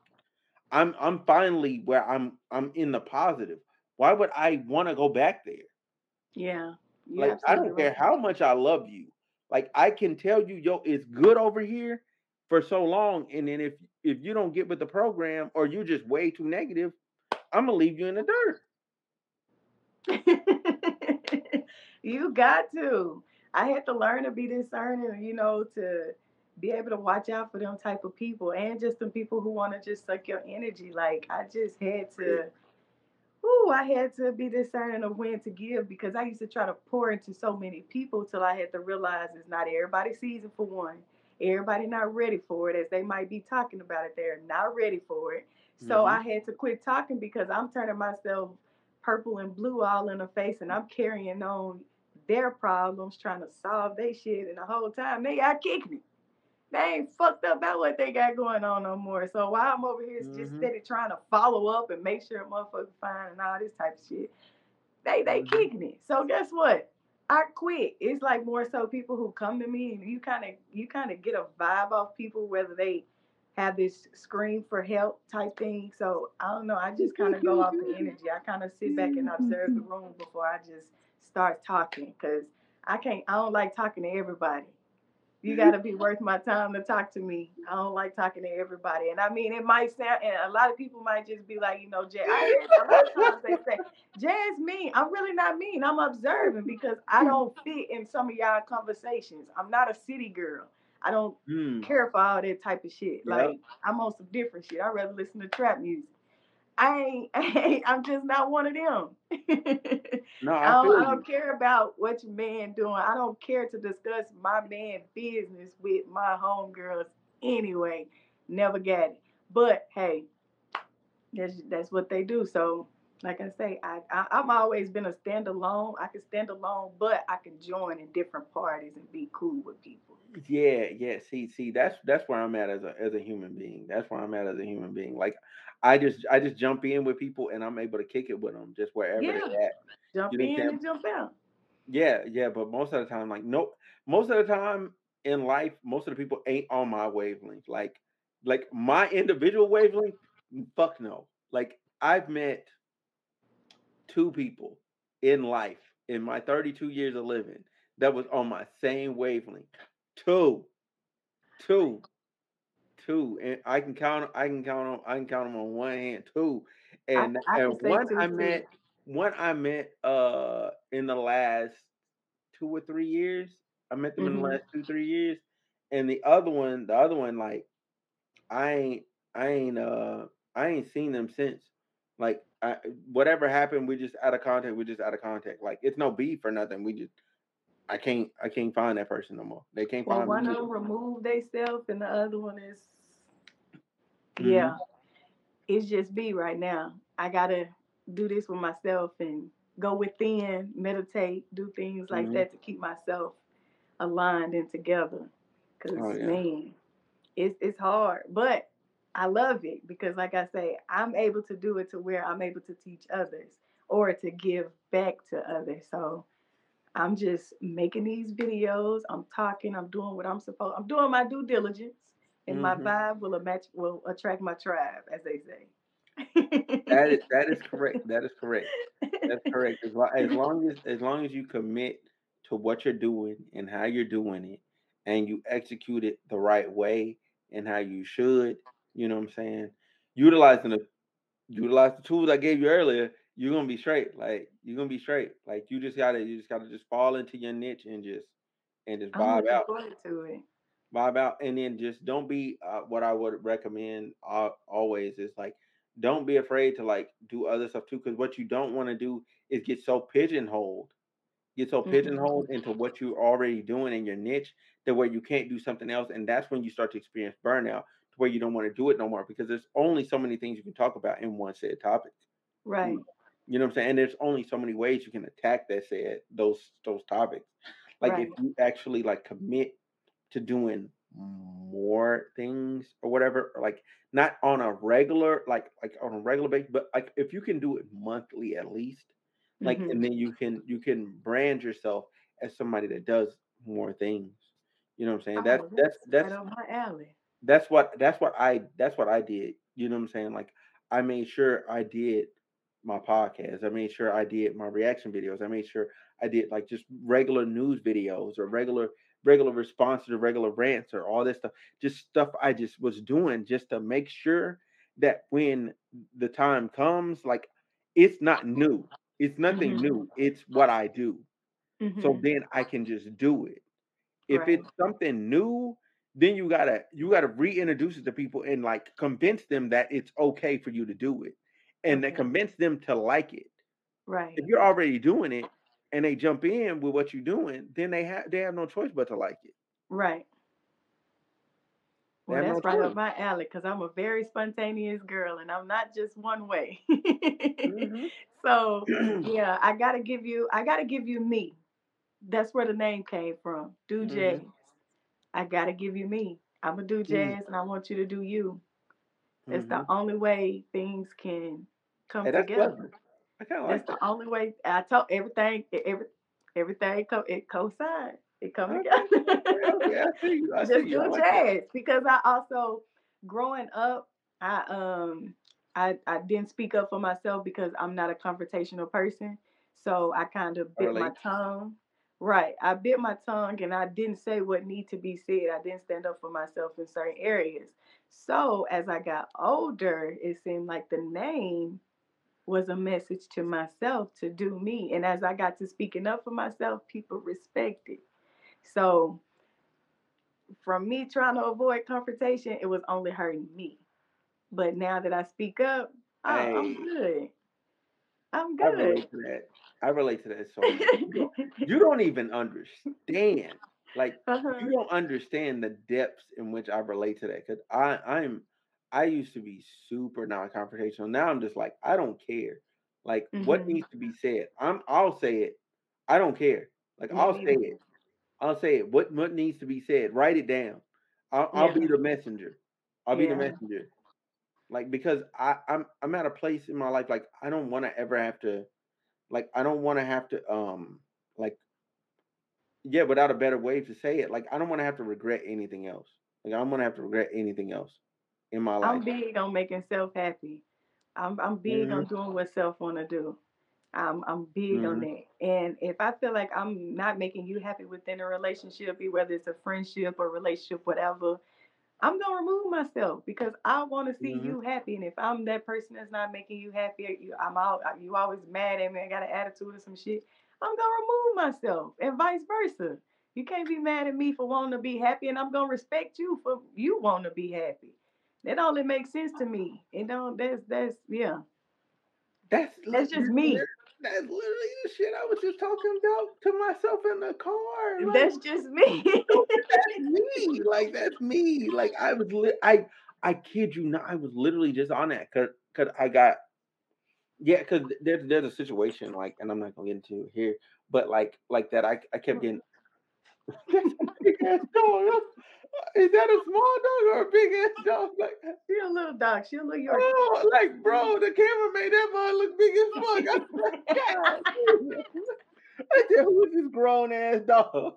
I'm finally where I'm in the positive. Why would I want to go back there? Yeah. Like, I don't care how much I love you. Like, I can tell you, yo, it's good over here for so long. And then if you don't get with the program or you're just way too negative, I'm going to leave you in the dirt. You got to. I had to learn to be discerning, you know, to be able to watch out for them type of people and just some people who want to just suck your energy. Like, I just had to... I had to be discerning of when to give, because I used to try to pour into so many people till I had to realize it's not everybody's season for one. Everybody not ready for it, as they might be talking about it. They're not ready for it. So I had to quit talking, because I'm turning myself purple and blue all in the face, and I'm carrying on their problems, trying to solve their shit. And the whole time, they out kicking it. They ain't fucked up about what they got going on no more. So while I'm over here just steady trying to follow up and make sure a motherfucker's fine and all this type of shit, they kicking it. So guess what? I quit. It's like more so people who come to me, and you kind of get a vibe off people, whether they have this scream for help type thing. So I don't know. I just kind of go off the energy. I kind of sit back and observe the room before I just start talking, because I don't like talking to everybody. You got to be worth my time to talk to me. I don't like talking to everybody. And I mean, it might sound, and a lot of people might just be like, you know, Jazz mean. I'm really not mean. I'm observing, because I don't fit in some of y'all conversations. I'm not a city girl. I don't care for all that type of shit. Like, I'm on some different shit. I'd rather listen to trap music. I'm just not one of them. No, I don't care about what your man doing. I don't care to discuss my man business with my homegirls anyway. Never got it. But hey, that's what they do. So like I say, I've always been a standalone. I can stand alone, but I can join in different parties and be cool with people. Yeah. See, that's where I'm at as a human being. That's where I'm at as a human being. Like, I just jump in with people, and I'm able to kick it with them just wherever they're at. Jump in and jump out. Yeah. But most of the time, like, nope. Most of the time in life, most of the people ain't on my wavelength. Like my individual wavelength, fuck no. Like, I've met 2 people in life in my 32 years of living that was on my same wavelength. Two, and I can count them on one hand. Two, and I met in the last 2 or 3 years. I met them in the last 2-3 years, and the other one, like, I ain't seen them since. Like, whatever happened, we're just out of contact. Like, it's no beef or nothing. We just. I can't find that person no more. They can't find me. One of them removed themselves, and the other one is, yeah. It's just me right now. I gotta do this with myself and go within, meditate, do things like that to keep myself aligned and together. Cause man, it's hard, but I love it, because like I say, I'm able to do it to where I'm able to teach others or to give back to others. So. I'm just making these videos. I'm talking. I'm doing what I'm supposed. I'm doing my due diligence, and my vibe will attract my tribe, as they say. That is correct. That's correct. As long as you commit to what you're doing and how you're doing it, and you execute it the right way and how you should, you know what I'm saying? Utilize the tools I gave you earlier. You're gonna be straight. Like, you just gotta fall into your niche and just vibe out. Vibe out, and then just don't be. What I would recommend always is, like, don't be afraid to, like, do other stuff too. Because what you don't want to do is get so pigeonholed. Get so pigeonholed into what you're already doing in your niche, that where you can't do something else, and that's when you start to experience burnout, to where you don't want to do it no more, because there's only so many things you can talk about in one said topic. Right. You know what I'm saying? And there's only so many ways you can attack that said those topics. Like, if you actually, like, commit to doing more things or whatever, or, like, not on a regular, like on a regular basis, but, like, if you can do it monthly at least, Like, and then you can brand yourself as somebody that does more things. You know what I'm saying? That's right on my alley. That's what I did. You know what I'm saying? Like, I made sure I did my podcast. I made sure I did my reaction videos. I made sure I did like just regular news videos or regular responses or regular rants or all this stuff. Just stuff I just was doing just to make sure that when the time comes, like, it's not new. It's nothing new. It's what I do. So then I can just do it. If it's something new, then you gotta reintroduce it to people and like convince them that it's okay for you to do it, and that convince them to like it. Right. If you're already doing it and they jump in with what you're doing, then they have no choice but to like it. Right. Well, that's right up my alley, because I'm a very spontaneous girl and I'm not just one way. So yeah, I gotta give you me. That's where the name came from. Do jazz. I gotta give you me. I'm gonna do jazz and I want you to do you. It's the only way things can come together. That's the only way. I told everything co-signed. It comes together. Yeah, I see you. Do like jazz that. Because I also, growing up, I didn't speak up for myself because I'm not a confrontational person. So I kind of bit my tongue. Right. I bit my tongue and I didn't say what needed to be said. I didn't stand up for myself in certain areas. So as I got older, it seemed like the name was a message to myself to do me. And as I got to speaking up for myself, people respected. So from me trying to avoid confrontation, it was only hurting me. But now that I speak up, I'm good. I relate to that so much. You don't even understand. Like, you don't understand the depths in which I relate to that. Because I used to be super non-confrontational. Now I'm just like, I don't care. Like, what needs to be said? I'll say it. I don't care. Like, I'll say it. What needs to be said? Write it down. I'll be the messenger. I'll be the messenger. Like, because I'm at a place in my life, like, I don't want to ever have to, like, I don't want to have to, like, yeah, without a better way to say it, like, I don't want to have to regret anything else. Like, I don't want to have to regret anything else in my life. I'm big on making self happy. I'm big on doing what self want to do. I'm big on that. And if I feel like I'm not making you happy within a relationship, whether it's a friendship or relationship, whatever, I'm going to remove myself because I want to see you happy. And if I'm that person that's not making you happy, you always mad at me, I got an attitude or some shit, I'm going to remove myself, and vice versa. You can't be mad at me for wanting to be happy, and I'm going to respect you for you wanting to be happy. That only makes sense to me. That's just me. That's literally the shit I was just talking about to myself in the car. Like, that's just me. That's me. Like, I kid you not, I was literally just on that because there's a situation, like, and I'm not gonna get into it here, but like that I kept getting. Is that a small dog or a big ass dog? Like, she a little dog. She a little Yorkie. Oh, like, bro, the camera made that mug look big as fuck. I said, who's this grown ass dog?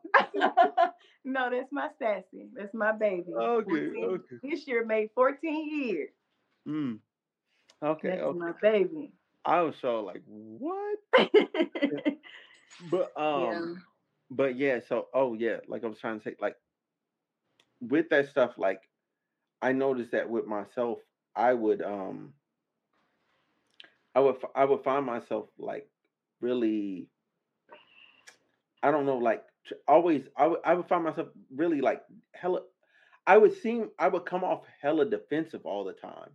No, that's my Sassy. That's my baby. Okay. This year made 14 years. Okay. That's my baby. I was so like, what? Like I was trying to say, like, with that stuff, like, I noticed that with myself, I would find myself, like, really, I don't know, like, always, I would find myself really, like, hella, I would come off hella defensive all the time,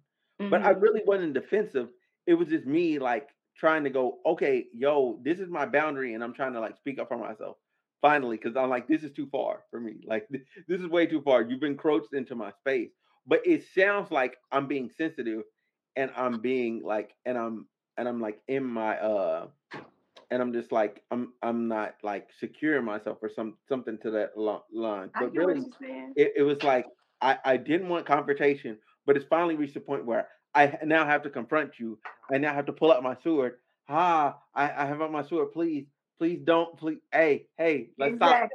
but I really wasn't defensive. It was just me, like, trying to go, okay, yo, this is my boundary, and I'm trying to, like, speak up for myself. Finally, because I'm like, this is too far for me. Like, this is way too far. You've encroached into my space. But it sounds like I'm being sensitive, and I'm being like, and I'm like in my and I'm just like I'm not like securing myself or something to that line. But really, it was like I didn't want confrontation, but it's finally reached a point where I now have to confront you. I now have to pull out my sword. I have on my sword. Please don't. Please, hey, let's stop.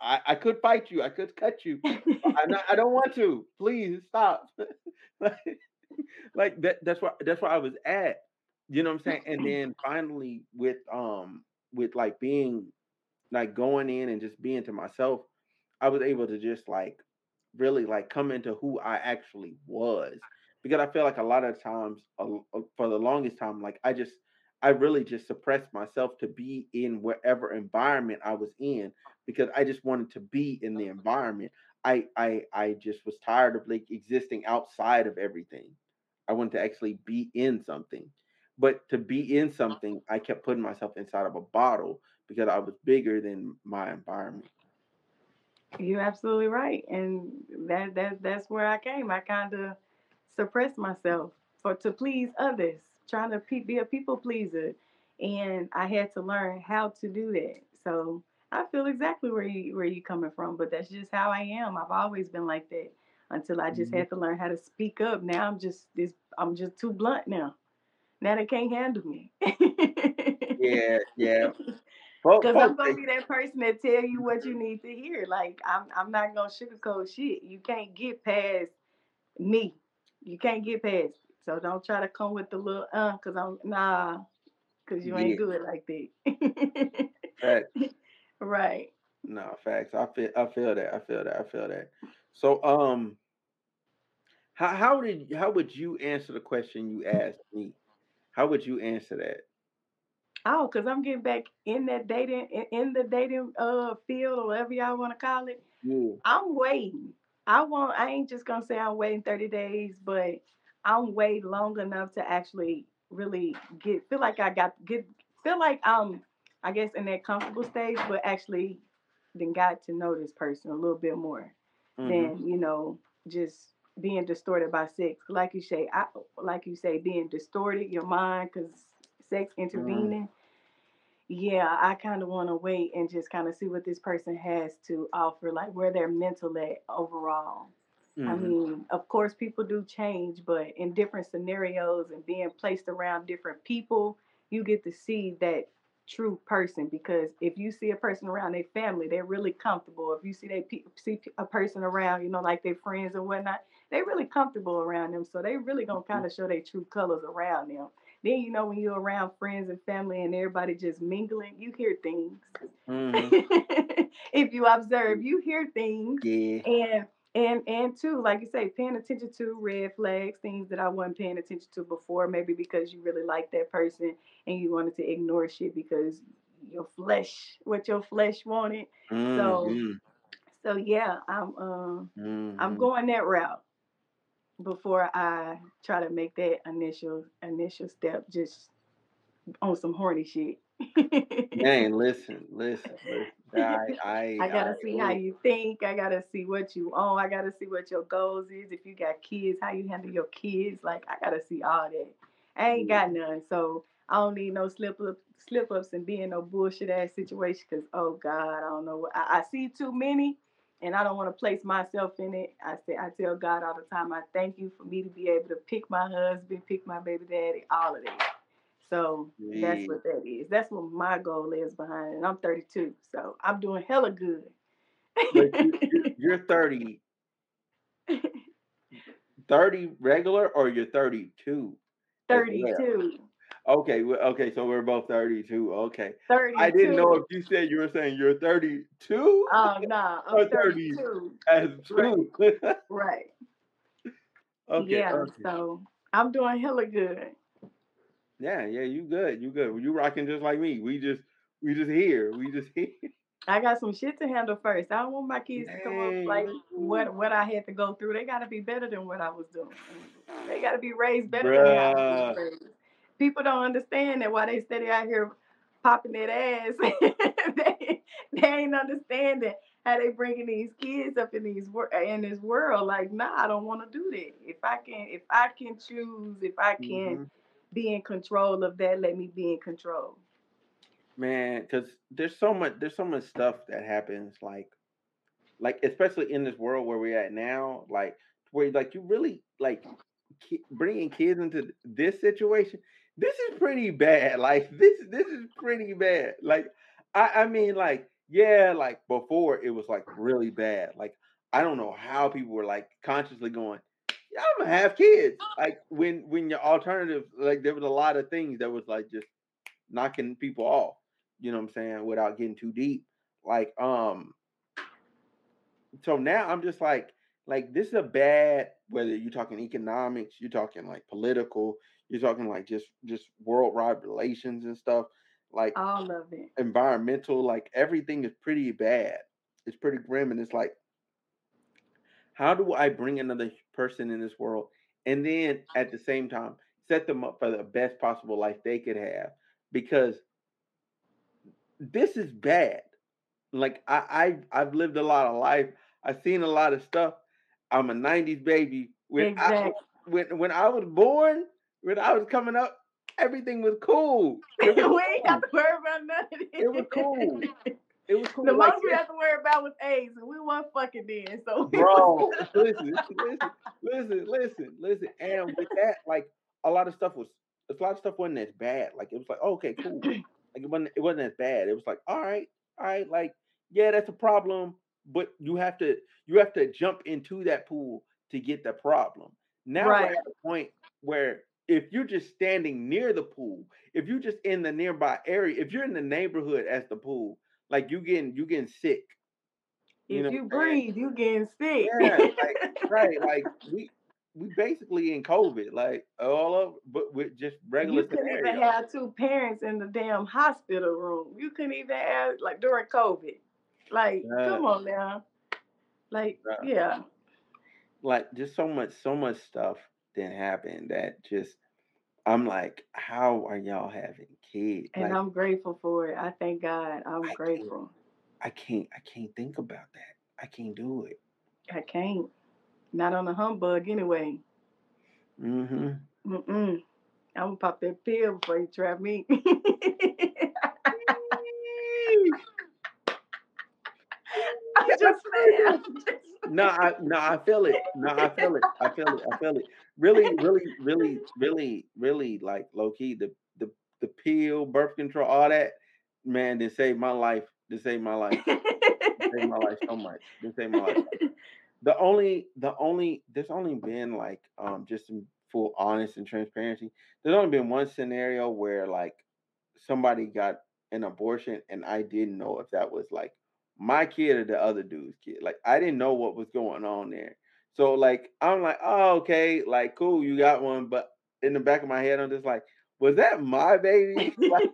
I could fight you. I could cut you. I don't want to. Please stop. Like that. That's where I was at. You know what I'm saying? And then finally with like being like going in and just being to myself, I was able to just like really like come into who I actually was, because I feel like a lot of times for the longest time, like I really just suppressed myself to be in whatever environment I was in, because I just wanted to be in the environment. I just was tired of like existing outside of everything. I wanted to actually be in something. But to be in something, I kept putting myself inside of a bottle because I was bigger than my environment. You're absolutely right. And that's where I came. I kind of suppressed myself to please others, trying to be a people pleaser. And I had to learn how to do that. So I feel exactly where you're coming from, but that's just how I am. I've always been like that until I just had to learn how to speak up. Now I'm just too blunt now. Now they can't handle me. Yeah. Because I'm gonna be that person that tell you what you need to hear. Like I'm not gonna sugarcoat shit. You can't get past me. You can't get past me. So don't try to come with the little because I'm because you ain't good like that. Facts. Right. No, facts. I feel that. So how would you answer the question you asked me? How would you answer that? Oh, because I'm getting back in that dating, in the dating field or whatever y'all want to call it. Yeah. I'm waiting. I ain't just going to say I'm waiting 30 days, but I'm waiting long enough to actually really feel like I'm in that comfortable stage, but actually then got to know this person a little bit more than, you know, just being distorted by sex, like you say. Being distorted, your mind, because sex intervening. Yeah, I kind of want to wait and just kind of see what this person has to offer, like where they're mental at overall. I mean, of course, people do change, but in different scenarios and being placed around different people, you get to see that true person. Because if you see a person around their family, they're really comfortable. If you see a person around, you know, like their friends and whatnot, they're really comfortable around them. So they really going to kind of show their true colors around them. Then, you know, when you're around friends and family and everybody just mingling, you hear things. If you observe, you hear things. Yeah. And too, like you say, paying attention to red flags, things that I wasn't paying attention to before, maybe because you really like that person and you wanted to ignore shit because your flesh wanted. So yeah, I'm going that route before I try to make that initial step just on some horny shit. Man, listen. I gotta see how you think. I gotta see what you own. I gotta see what your goals is. If you got kids, how you handle your kids. Like I gotta see all that. I ain't got none, so I don't need no slip ups and be in no bullshit ass situation. Cause oh God, I don't know. I see too many, and I don't want to place myself in it. I tell God all the time, I thank you for me to be able to pick my husband, pick my baby daddy, all of that. So that's what that is. That's what my goal is behind it. And I'm 32, so I'm doing hella good. But you're 30. 30 regular, or you're 32? 32. Okay, so we're both 32. Okay. 32. I didn't know if you said you were saying you're 32. Oh, no. I'm 32. As true. Right. Okay. Yeah, so I'm doing hella good. Yeah, you good. You rocking just like me. We just here. I got some shit to handle first. I don't want my kids to come up like what I had to go through. They gotta be better than what I was doing. They gotta be raised better than I was raised. People don't understand that. Why they steady out here popping that ass, they ain't understanding how they bringing these kids up in this world. Like, nah, I don't want to do that. If I can choose, if I can. Be in control of that, let me be in control, man, because there's so much stuff that happens, like especially in this world where we're at now, like where like you really like bringing kids into this situation this is pretty bad. Like this is pretty bad. Like I mean, like, yeah, like before it was like really bad. Like I don't know how people were like consciously going, yeah, I'm gonna have kids. Like when your alternative, like there was a lot of things that was like just knocking people off, you know what I'm saying, without getting too deep. Like so now I'm just like this is a bad, whether you're talking economics, you're talking like political, you're talking like just worldwide relations and stuff, like all of it, environmental, like everything is pretty bad. It's pretty grim, and it's like, how do I bring another person in this world and then at the same time set them up for the best possible life they could have? Because this is bad. Like I've lived a lot of life. I've seen a lot of stuff. I'm a 90s baby. When I was born, when I was coming up, everything was cool. It was we ain't got to worry about none of this. It was cool. It was cool. The most we had to worry about was AIDS, and we weren't fucking then. So bro, listen. And with that, like a lot of stuff wasn't as bad. Like it was like, oh, okay, cool. Like it wasn't as bad. It was like, all right, like yeah, that's a problem, but you have to jump into that pool to get the problem. Now right. We're at a point where if you're just standing near the pool, if you're just in the nearby area, if you're in the neighborhood as the pool. Like you getting sick. You getting sick. Yeah, like, right. Like we basically in COVID, like all of, but with just regular. You couldn't scenario. Even have two parents in the damn hospital room. You couldn't even have like during COVID. Like come on now. Like yeah. Like just so much stuff that happened that just. I'm like, how are y'all having kids? And like, I'm grateful for it. I thank God. I'm grateful. I can't think about that. I can't do it. I can't. Not on a humbug anyway. Mm-hmm. Mm-mm. I'm going to pop that pill before you trap me. I feel it. Really, like low key, the pill, birth control, all that, man, they saved my life. They saved my life so much. There's only been like just in full honest and transparency, there's only been one scenario where like somebody got an abortion and I didn't know if that was like my kid or the other dude's kid. Like I didn't know what was going on there. So like I'm like, oh okay, like cool, you got one. But in the back of my head, I'm just like, was that my baby? Like,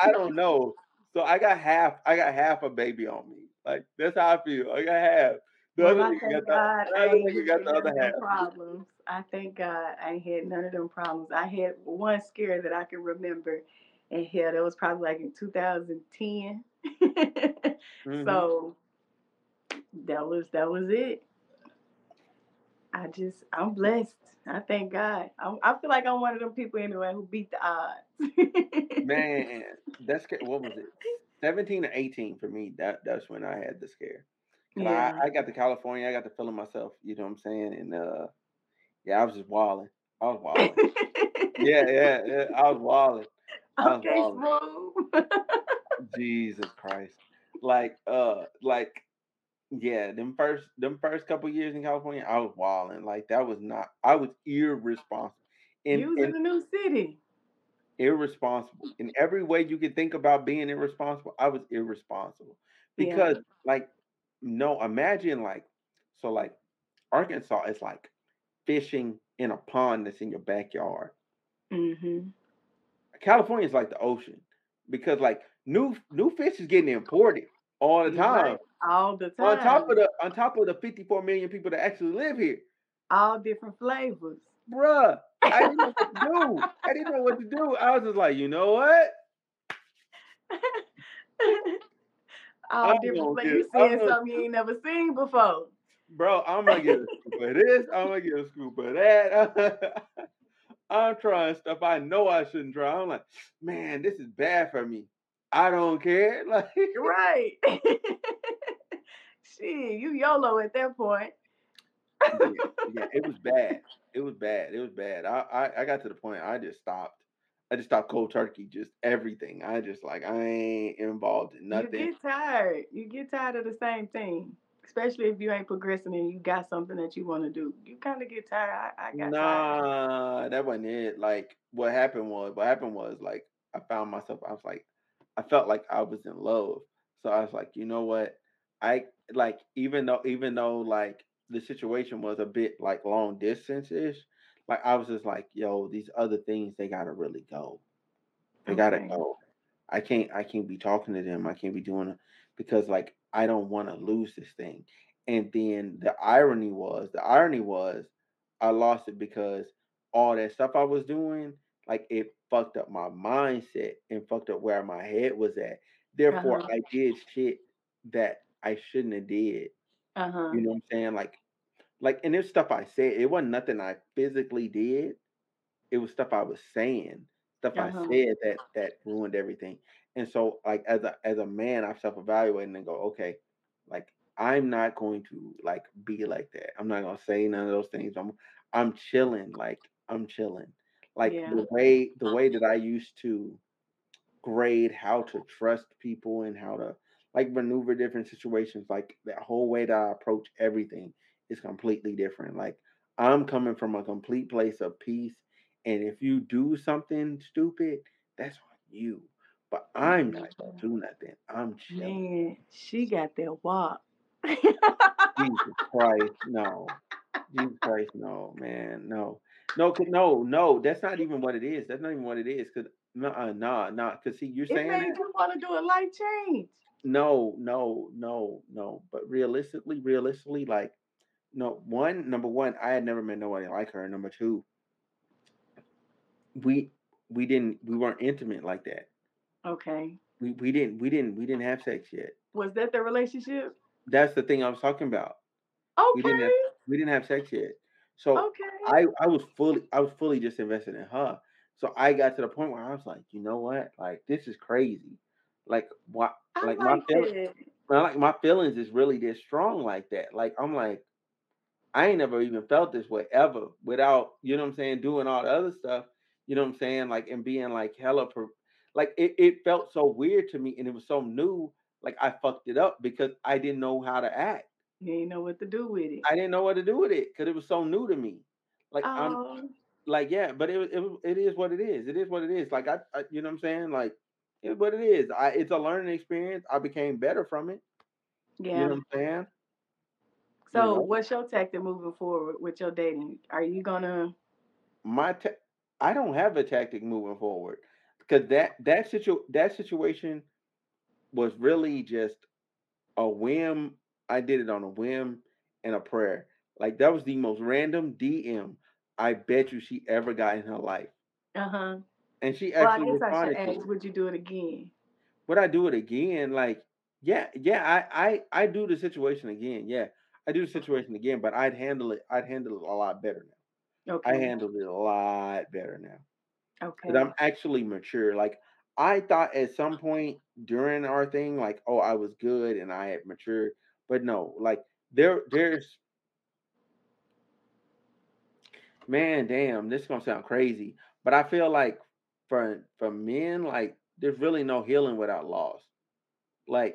I don't know. So I got half a baby on me. Like that's how I feel. I got half. I thank God I ain't had no problems. I thank God I ain't had none of them problems. I had one scare that I can remember, and hell, that was probably like in 2010. Mm-hmm. So that was it. I'm blessed. I thank God. I feel like I'm one of them people anyway who beat the odds. Man, that's scary. What was it? 17 or 18 for me. That's when I had the scare. Yeah. I got to California. I got to feeling myself. You know what I'm saying? And yeah, I was just wilding. Yeah. I was wilding. Okay, smooth. Jesus Christ. Like, yeah, them first couple years in California, I was wilding. Like that was not. I was irresponsible. You was in the new city. Irresponsible in every way you could think about being irresponsible. I was irresponsible because, like, no, imagine like, so like, Arkansas is like fishing in a pond that's in your backyard. Mm-hmm. California is like the ocean because like new fish is getting imported all the time. Right. All the time. On top of the 54 million people that actually live here. All different flavors. Bruh, I didn't know what to do. I was just like, you know what? All different flavors. You're seeing something you ain't never seen before. Bro, I'm going to get a scoop of this. I'm going to get a scoop of that. I'm trying stuff I know I shouldn't try. I'm like, man, this is bad for me. I don't care. Like, right. Shit, you YOLO at that point. Yeah, it was bad. I got to the point I just stopped. I just stopped cold turkey, just everything. I just like, I ain't involved in nothing. You get tired. You get tired of the same thing, especially if you ain't progressing and you got something that you want to do. You kind of get tired. I got tired. Nah, that wasn't it. Like what happened was like, I found myself, I was like, I felt like I was in love. So I was like, you know what? I like, even though like the situation was a bit like long distance-ish, like I was just like, yo, these other things, they gotta really go. They gotta go. I can't be talking to them. I can't be doing it because like I don't want to lose this thing. And then the irony was I lost it because all that stuff I was doing, like it fucked up my mindset and fucked up where my head was at. Therefore, I did shit that I shouldn't have did. You know what I'm saying? Like, and there's stuff I said. It wasn't nothing I physically did. It was stuff I was saying, stuff I said that ruined everything. And so, like, as a man, I'm self-evaluating and go, okay, like, I'm not going to like be like that. I'm not gonna say none of those things. I'm chilling. Like, I'm chilling. Like the way that I used to grade how to trust people and how to like maneuver different situations. Like that whole way that I approach everything is completely different. Like I'm coming from a complete place of peace, and if you do something stupid, that's on you. But I'm not gonna do nothing. I'm chilling. Man, she got that walk. Jesus Christ, no, man, no. That's not even what it is. That's not even what it is. Cause nah. Cause see, you're saying it made you want to do a life change. No. But realistically, like. No, number one, I had never met nobody like her. And number two, we weren't intimate like that. Okay. We didn't have sex yet. Was that the relationship? That's the thing I was talking about. Okay. We didn't have sex yet. So okay. I was fully just invested in her. So I got to the point where I was like, you know what? Like this is crazy. Like what? Like my feelings is really this strong like that. Like I'm like. I ain't never even felt this way ever without, you know what I'm saying, doing all the other stuff, you know what I'm saying, like, and being like hella, like, it felt so weird to me and it was so new, like, I fucked it up because I didn't know how to act. You didn't know what to do with it. I didn't know what to do with it because it was so new to me. Like, I'm, like, yeah, but it is what it is. It is what it is. Like, I you know what I'm saying? Like, it is what it is. It's a learning experience. I became better from it. Yeah. You know what I'm saying? So, what's your tactic moving forward with your dating? Are you gonna? I don't have a tactic moving forward because that situation was really just a whim. I did it on a whim and a prayer. Like that was the most random DM I bet you she ever got in her life. And she actually responded. I should ask, would you do it again? Would I do it again? Like, yeah. I do the situation again. Yeah. I do the situation again, but I'd handle it a lot better now. Okay. I handled it a lot better now. Okay. Because I'm actually mature. Like I thought at some point during our thing, like, oh, I was good and I had matured. But no, like there's man, damn, this is gonna sound crazy. But I feel like for men, like there's really no healing without loss. Like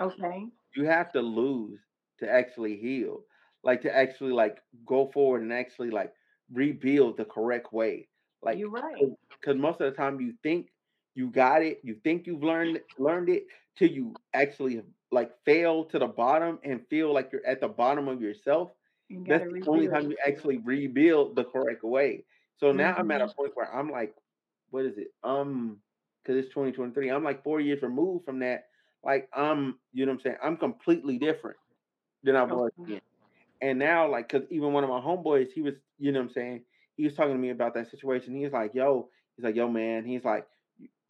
you have to lose to actually heal. Like to actually like go forward and actually like rebuild the correct way. Like you're right. Because most of the time you think you got it, you think you've learned it till you actually like fail to the bottom and feel like you're at the bottom of yourself. That's the only time you actually rebuild the correct way. So now I'm at a point where I'm like, what is it? Because it's 2023. I'm like 4 years removed from that. Like I'm, you know what I'm saying? I'm completely different than I was again. And now, like, because even one of my homeboys, he was, you know what I'm saying? He was talking to me about that situation. He's like, yo, man. He's like,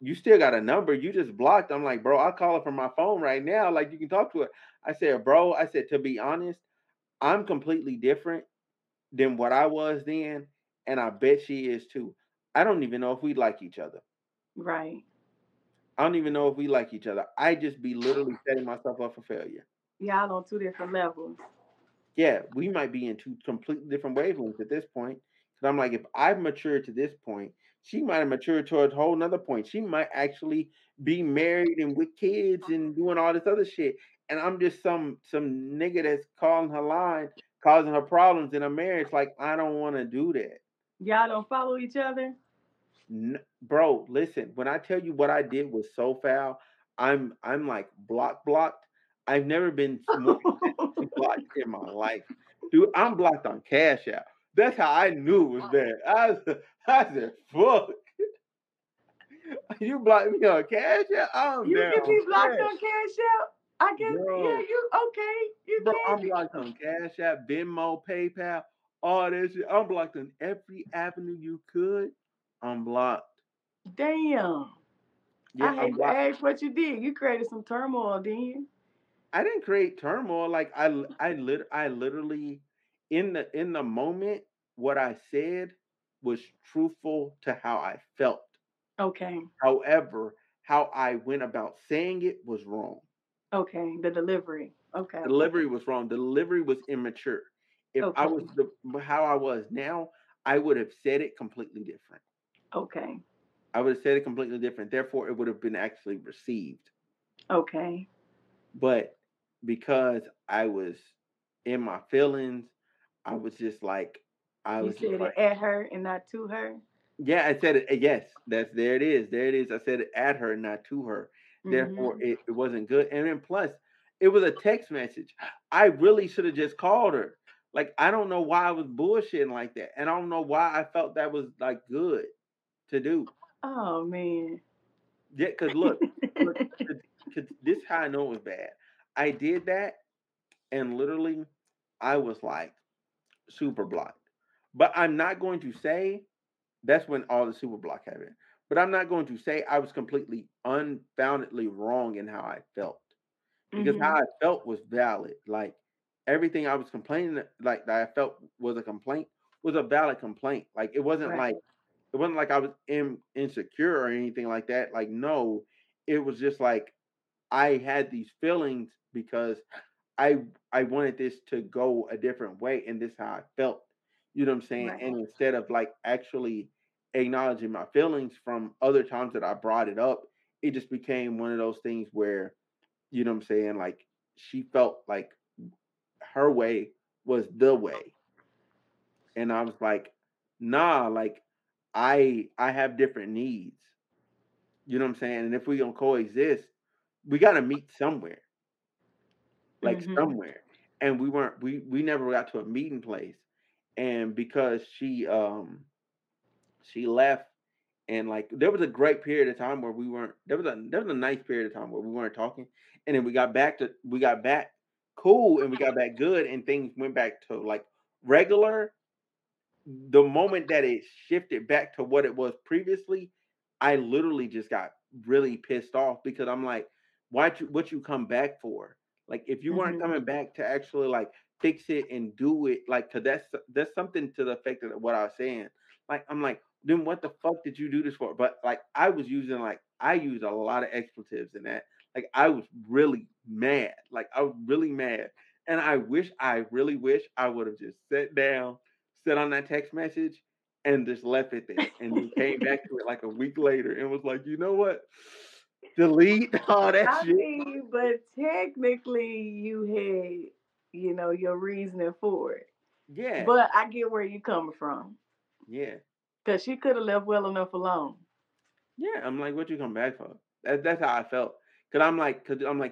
you still got a number. You just blocked. I'm like, bro, I'll call her from my phone right now. Like, you can talk to her. I said, to be honest, I'm completely different than what I was then. And I bet she is too. I don't even know if we like each other. Right. I just be literally setting myself up for failure. Y'all on two different levels. Yeah, we might be in two completely different wavelengths at this point. Because I'm like, if I've matured to this point, she might have matured to a whole nother point. She might actually be married and with kids and doing all this other shit. And I'm just some nigga that's calling her line, causing her problems in her marriage. Like, I don't want to do that. Y'all don't follow each other? No, bro, listen, when I tell you what I did was so foul, I'm like blocked. I've never been more blocked in my life. Dude, I'm blocked on Cash App. That's how I knew it was there. I said, fuck. You blocked me on Cash App? You can be blocked on Cash App? I guess, bro, yeah, you okay. I'm blocked on Cash App, Venmo, PayPal, all that shit. I'm blocked on every avenue you could. I'm blocked. Damn. Yeah, I hate to ask what you did. You created some turmoil, didn't you? I didn't create turmoil. Like I literally in the moment, what I said was truthful to how I felt. Okay. However, how I went about saying it was wrong. Okay. The delivery. Okay. Delivery was wrong. Delivery was immature. If I was how I was now, I would have said it completely different. Okay. I would have said it completely different. Therefore, it would have been actually received. Okay. But because I was in my feelings, I was just like, you said it at her and not to her? Yeah, I said it. Yes, there it is. There it is. I said it at her, not to her. Therefore, it wasn't good. And then plus, it was a text message. I really should have just called her. Like, I don't know why I was bullshitting like that. And I don't know why I felt that was like good to do. Oh, man. Yeah, because look this is how I know it was bad. I did that, and literally, I was like super blocked. But I'm not going to say that's when all the super block happened. But I'm not going to say I was completely unfoundedly wrong in how I felt, because how I felt was valid. Like everything I was complaining, like that I felt was a complaint, was a valid complaint. Like it wasn't like I was insecure or anything like that. Like no, it was just like I had these feelings because I wanted this to go a different way, and this is how I felt. You know what I'm saying? Right. And instead of like actually acknowledging my feelings from other times that I brought it up, it just became one of those things where, you know what I'm saying, like she felt like her way was the way. And I was like, nah, like I have different needs. You know what I'm saying? And if we're gonna coexist, we got to meet somewhere, like somewhere. And we weren't, we never got to a meeting place. And because she left, and like, there was a great period of time where we weren't, there was a nice period of time where we weren't talking. And then we got back cool, and we got back good, and things went back to like regular. The moment that it shifted back to what it was previously, I literally just got really pissed off, because I'm like, what you come back for? Like, if you weren't coming back to actually like fix it and do it, like, cause that's something to the effect of what I was saying. Like, I'm like, then what the fuck did you do this for? But like, I used a lot of expletives in that. Like, I was really mad. And I really wish I would have just sat on that text message and just left it there. And we came back to it like a week later and was like, you know what? Delete all that shit. Mean, but technically you had, you know, your reasoning for it. Yeah. But I get where you're coming from. Yeah. Because she could have left well enough alone. Yeah. I'm like, what you come back for? That's how I felt. Cause I'm like,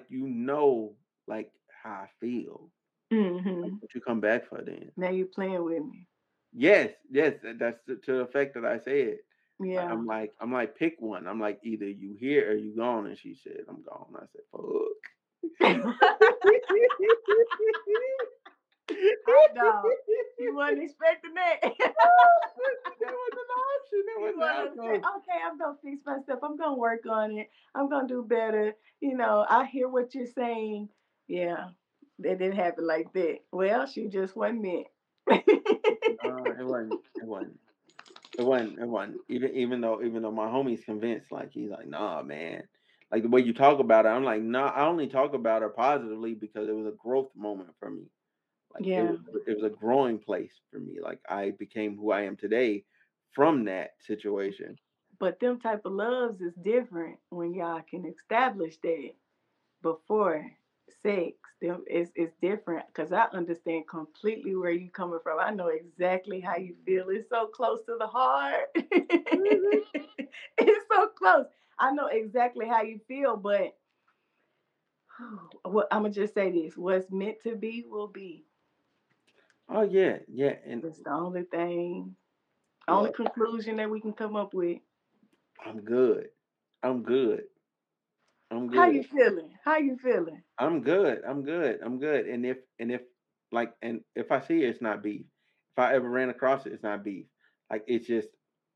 you know, like how I feel. Like, what you come back for then? Now you playing with me. Yes, that's to the effect that I said. Yeah, I'm like, pick one. I'm like, either you here or you gone. And she said, I'm gone. I said, fuck. Oh, no. You wasn't expecting that. That wasn't an option. Okay, I'm gonna fix myself. I'm gonna work on it. I'm gonna do better. You know, I hear what you're saying. Yeah, that didn't happen like that. Well, she just wasn't meant. It wasn't. Even though my homie's convinced, like he's like, nah, man. Like the way you talk about it, I'm like, nah. I only talk about her positively because it was a growth moment for me. Like it was a growing place for me. Like I became who I am today from that situation. But them type of loves is different when y'all can establish that before sex. It's different because I understand completely where you're coming from. I know exactly how you feel. It's so close to the heart. It's so close. I know exactly how you feel, but well, I'm going to just say this. What's meant to be will be. Oh, yeah, yeah. And that's the only thing, only conclusion that we can come up with. I'm good. How you feeling? I'm good. And if I see it, it's not beef. If I ever ran across it, it's not beef. Like, it's just,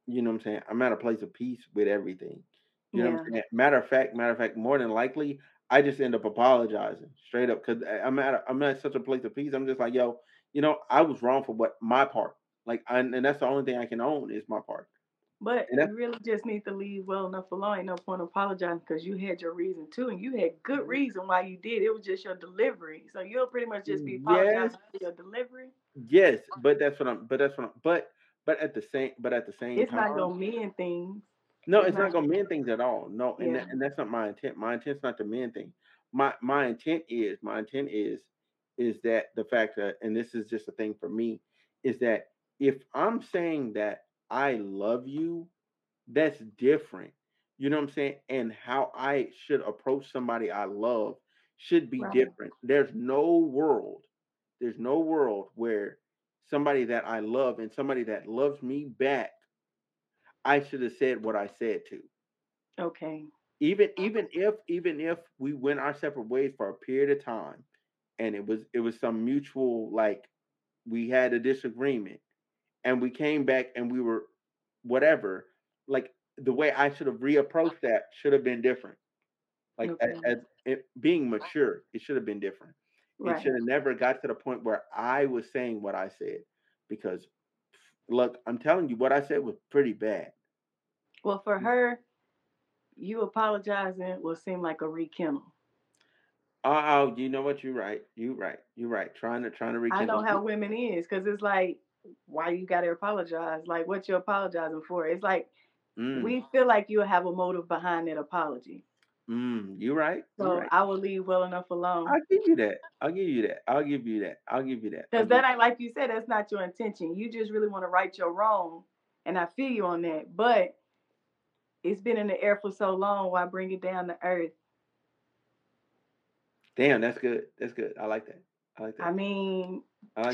you know what I'm saying? I'm at a place of peace with everything. You know what I'm saying? Matter of fact, more than likely, I just end up apologizing straight up because I'm at such a place of peace. I'm just like, yo, you know, I was wrong for what my part. Like, and that's the only thing I can own is my part. But you really just need to leave well enough alone. Ain't no point apologizing because you had your reason too, and you had good reason why you did. It was just your delivery. So you'll pretty much just be apologizing for your delivery. Yes, but that's what I'm. But at the same time, it's not gonna mend things. No, it's not gonna mend things at all. No, and that's not my intent. My intent's not to mend things. My intent is that the fact that, and this is just a thing for me, is that if I'm saying that I love you, that's different. You know what I'm saying? And how I should approach somebody I love should be different. There's no world where somebody that I love and somebody that loves me back, I should have said what I said to. Okay. Even if we went our separate ways for a period of time, and it was some mutual, like, we had a disagreement, and we came back and we were whatever, like, the way I should have reapproached that should have been different. Like, as being mature, it should have been different. Right. It should have never got to the point where I was saying what I said, because, look, I'm telling you, what I said was pretty bad. Well, for her, you apologizing will seem like a rekindle. Oh, you know what? You're right. Trying to rekindle. I know how women is, because it's like, why you got to apologize? Like, what you apologizing for? It's like, we feel like you'll have a motive behind that apology. You're right. So I will leave well enough alone. I'll give you that. Because that ain't, like you said, that's not your intention. You just really want to right your wrong, and I feel you on that. But it's been in the air for so long. Why bring it down to earth? Damn, that's good. That's good. I like that. I mean,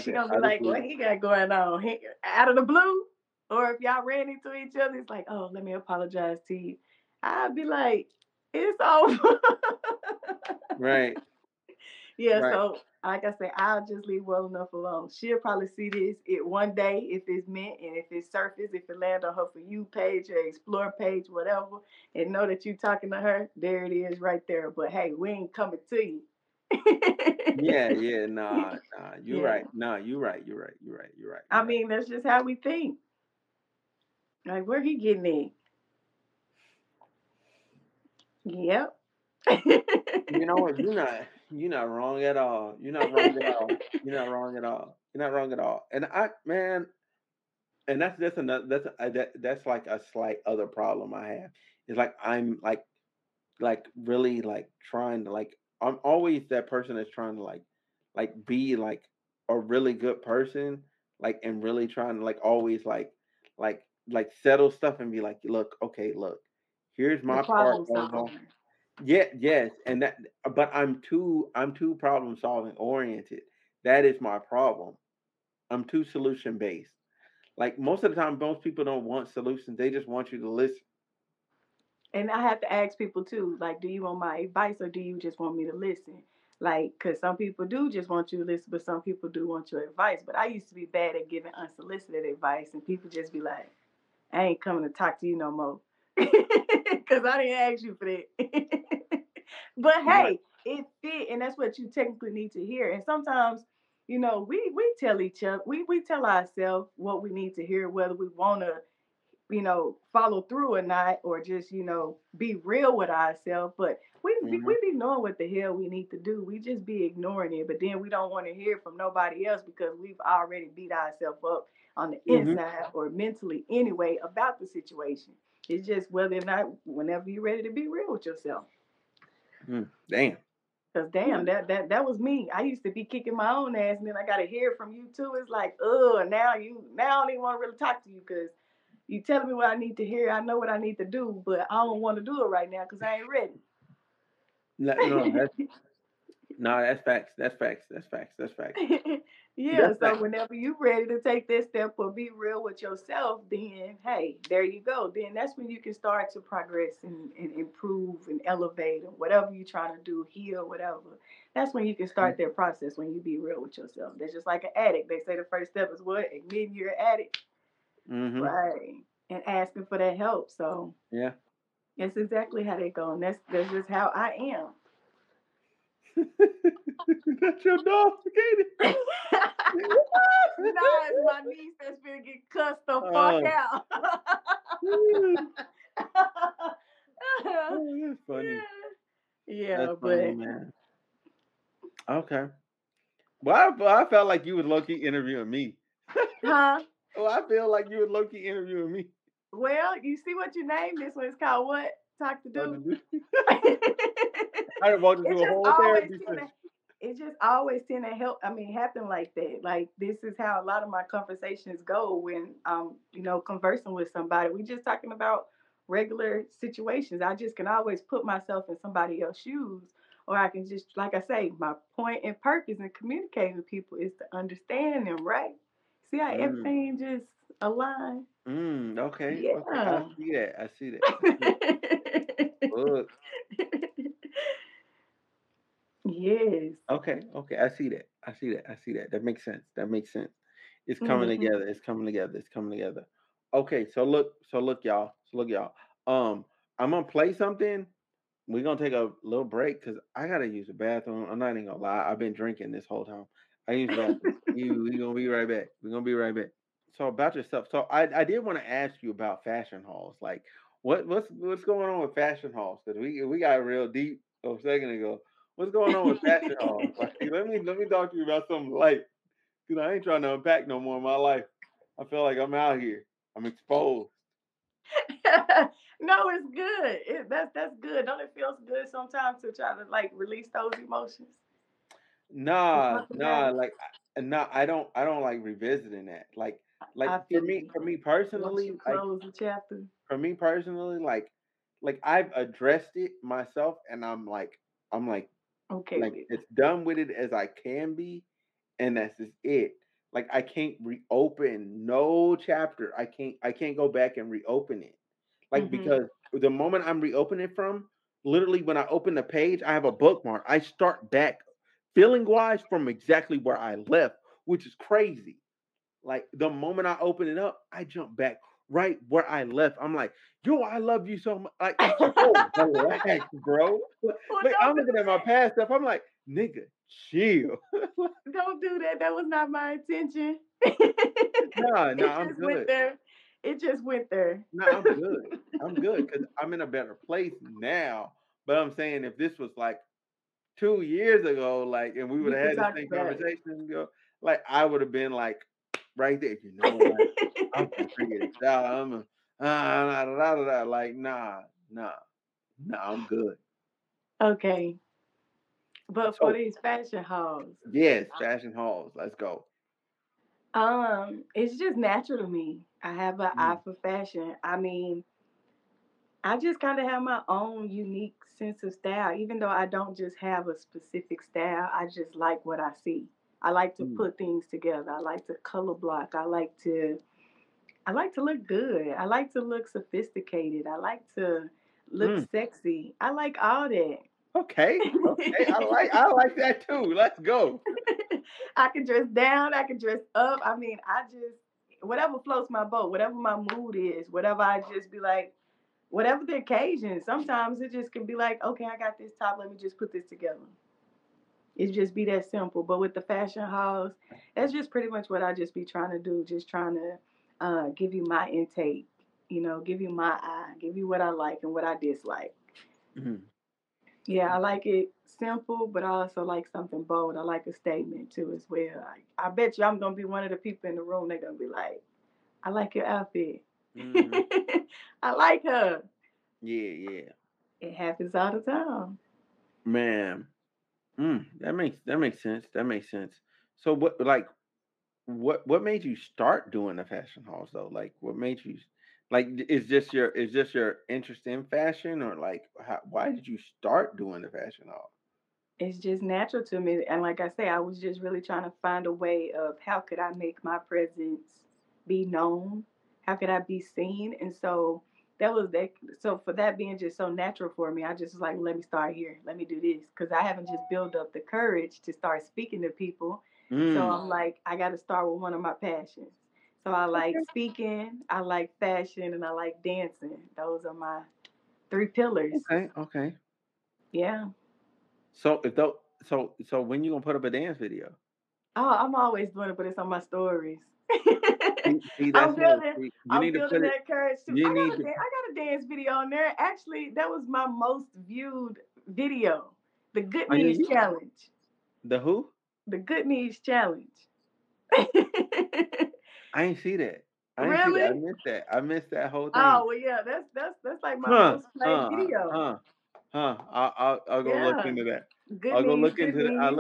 she gonna be like, what he got going on? He, out of the blue? Or if y'all ran into each other, it's like, oh, let me apologize to you. I'd be like, it's over. Right. Yeah, right. So like I said, I'll just leave well enough alone. She'll probably see this it one day if it's meant, and if it surfaces, if it lands on her For You page or Explore page, whatever, and know that you talking to her, there it is right there. But hey, we ain't coming to you. Nah. You're right. Nah, you're right. I mean, that's just how we think. Like, where he getting at? Yep. You know what? You're not wrong at all. And that's like a slight other problem I have. It's like I'm like really like trying to like. I'm always that person that's trying to like be like a really good person, like, and really trying to like always like settle stuff and be like, look, here's my part. Yeah, yes, and that, but I'm too problem solving oriented. That is my problem. I'm too solution based. Like, most of the time, most people don't want solutions. They just want you to listen. And I have to ask people too, like, do you want my advice or do you just want me to listen? Like, because some people do just want you to listen, but some people do want your advice. But I used to be bad at giving unsolicited advice, and people just be like, I ain't coming to talk to you no more. Because I didn't ask you for that. But hey, it fit, and that's what you technically need to hear. And sometimes, you know, we tell each other, we tell ourselves what we need to hear, whether we want to you know, follow through or not, or just, you know, be real with ourselves. But we be knowing what the hell we need to do. We just be ignoring it. But then we don't want to hear from nobody else because we've already beat ourselves up on the inside or mentally anyway about the situation. It's just whether or not, whenever you're ready to be real with yourself. Damn. Because damn, that was me. I used to be kicking my own ass, and then I got to hear from you too. It's like, oh, now I don't even want to really talk to you because you telling me what I need to hear. I know what I need to do, but I don't want to do it right now because I ain't ready. That's facts. Yeah, that's so facts. Whenever you're ready to take that step or be real with yourself, then, hey, there you go. Then that's when you can start to progress and improve and elevate and whatever you're trying to do, heal, whatever. That's when you can start that process, when you be real with yourself. That's just like an addict. They say the first step is what? Admitting you're an addict. Mm-hmm. Right. And asking for that help. So, yeah, that's exactly how they go. And that's just how I am. That's your dog, Katie. It's my niece that's been getting cussed the fuck out. Oh, that's funny. Yeah, that's but funny, man. Okay. Well, I felt like you was low-key interviewing me. Huh? Well, I feel like you was low-key interviewing me. Well, you see what you named this one? It's called what? Talk to Du. I walked into a whole therapy session. It just always tend to help. I mean, happen like that. Like, this is how a lot of my conversations go when you know, conversing with somebody. We just talking about regular situations. I just can always put myself in somebody else's shoes, or I can just, like I say, my point and purpose in communicating with people is to understand them, right? See how everything just aligns. Okay. Yeah. Okay. I see that. Look. Yes. Okay. I see that. That makes sense. It's coming together. It's coming together. Okay. So look, y'all. I'm gonna play something. We're gonna take a little break because I gotta use the bathroom. I'm not even gonna lie. I've been drinking this whole time. I use the bathroom. We're gonna be right back. So about yourself. So I did want to ask you about fashion hauls. Like, what's going on with fashion hauls? Because we got real deep a second ago. What's going on with fashion hauls? Like, let me talk to you about something light, because I ain't trying to unpack no more in my life. I feel like I'm out here. I'm exposed. No, it's good. That's good. Don't it feel good sometimes to try to like release those emotions? Nah. Like, no, I don't like revisiting that. Like for me personally, like I've addressed it myself, and I'm like, okay, like it's done with it as I can be, and that's just it. Like I can't reopen no chapter. I can't go back and reopen it. Like because the moment I'm reopening from, literally when I open the page, I have a bookmark. I start back, feeling wise from exactly where I left, which is crazy. Like the moment I open it up, I jump back right where I left. I'm like, yo, I love you so much. Like, oh, relax, bro. Like, I'm looking at my past stuff. I'm like, nigga, chill. Don't do that. That was not my intention. No, I'm good. It just went there. No, I'm good. I'm good because I'm in a better place now. But I'm saying if this was like 2 years ago, like, and we would have had the same conversation, ago, like, I would have been like, right there, you know, like, I'm gonna figure it out. Like, nah, I'm good. Okay, but for these fashion hauls, yes, fashion hauls. Let's go. It's just natural to me. I have an eye for fashion. I mean, I just kind of have my own unique sense of style, even though I don't just have a specific style. I just like what I see. I like to put things together. I like to color block. I like to look good. I like to look sophisticated. I like to look sexy. I like all that. Okay. I like that too. Let's go. I can dress down. I can dress up. I mean, I just, whatever floats my boat, whatever my mood is, whatever I just be like, whatever the occasion. Sometimes it just can be like, okay, I got this top. Let me just put this together. It just be that simple. But with the fashion hauls, that's just pretty much what I just be trying to do. Just trying to give you my intake you know, give you my eye, give you what I like and what I dislike. Mm-hmm. Yeah, I like it simple, but I also like something bold. I like a statement, too, as well. I bet you I'm going to be one of the people in the room. They're going to be like, I like your outfit. Mm-hmm. I like her. Yeah, yeah. It happens all the time. Man. That makes sense. That makes sense. So what made you start doing the fashion hauls though? Like what made you is this your interest in fashion, or like why did you start doing the fashion haul? It's just natural to me. And like I say, I was just really trying to find a way of how could I make my presence be known? How could I be seen? And so for that being just so natural for me, I just was like, let me start here. Let me do this. Because I haven't just built up the courage to start speaking to people. Mm. So I'm like, I got to start with one of my passions. So I like speaking, I like fashion, and I like dancing. Those are my three pillars. Okay. Yeah. So when you going to put up a dance video? Oh, I'm always doing it, but it's on my stories. See, I'm building that courage too. I got a dance video on there. Actually, that was my most viewed video. The Good Knees Challenge. The who? The Good Knees Challenge. I ain't see that. Really? I missed that. I missed that whole thing. Oh well, yeah. That's like my most played video. I'll go look into that. I'll look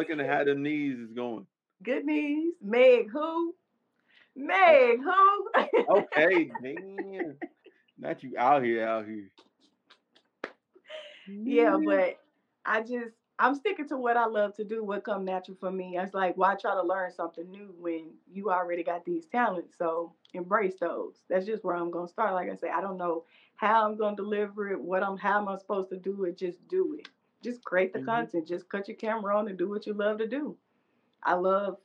into how the knees is going. Good Knees. Meg, who? Okay, man. Not you out here. Yeah, but I'm sticking to what I love to do, what comes natural for me. It's like, why try to learn something new when you already got these talents? So embrace those. That's just where I'm going to start. Like I say, I don't know how I'm going to deliver it, how am I supposed to do it, just do it. Just create the content. Just cut your camera on and do what you love to do. I love...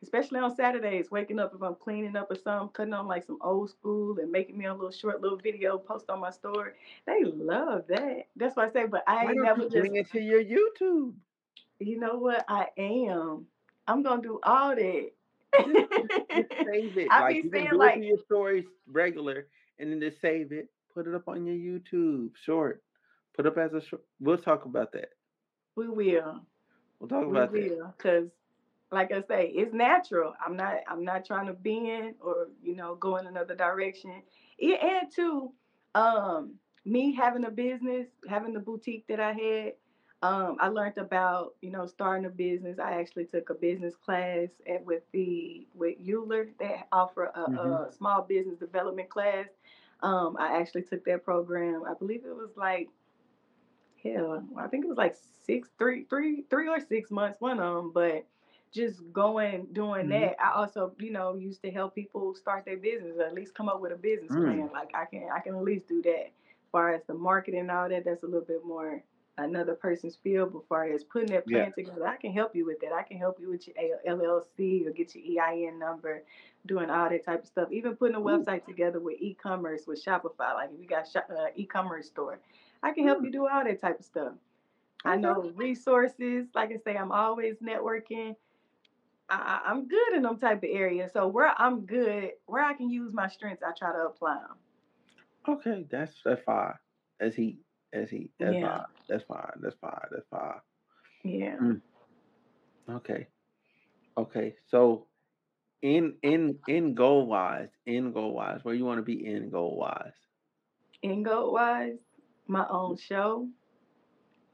especially on Saturdays, waking up if I'm cleaning up or something, cutting on like some old school and making me a little short video, post on my story. They love that. That's what I say, but I ain't never just bring it to your YouTube. You know what? I am. I'm gonna do all that. Just save it. I be saying like your stories regular, and then just save it, put it up on your YouTube short. Put up as a short. We'll talk about that. We will. We'll talk about that because. Like I say, it's natural. I'm not trying to bend or, you know, go in another direction. And too, me having a business, having the boutique that I had, I learned about, you know, starting a business. I actually took a business class with Euler. They offer a small business development class. I actually took that program. I believe it was like, I think it was like three or 6 months, one of them, but just doing that. I also, you know, used to help people start their business, or at least come up with a business plan. Like I can at least do that. As far as the marketing and all that, that's a little bit more another person's field. But as far as putting that plan together, I can help you with that. I can help you with your LLC or get your EIN number, doing all that type of stuff. Even putting a website together with e-commerce, with Shopify. Like if you got e-commerce store, I can help you do all that type of stuff. I know resources. Like I say, I'm always networking. I'm good in them type of areas. So where I'm good, where I can use my strengths, I try to apply them. Okay, that's fine. That's fine. Yeah. Okay. So in goal wise, where you want to be in goal wise? In goal wise, my own show.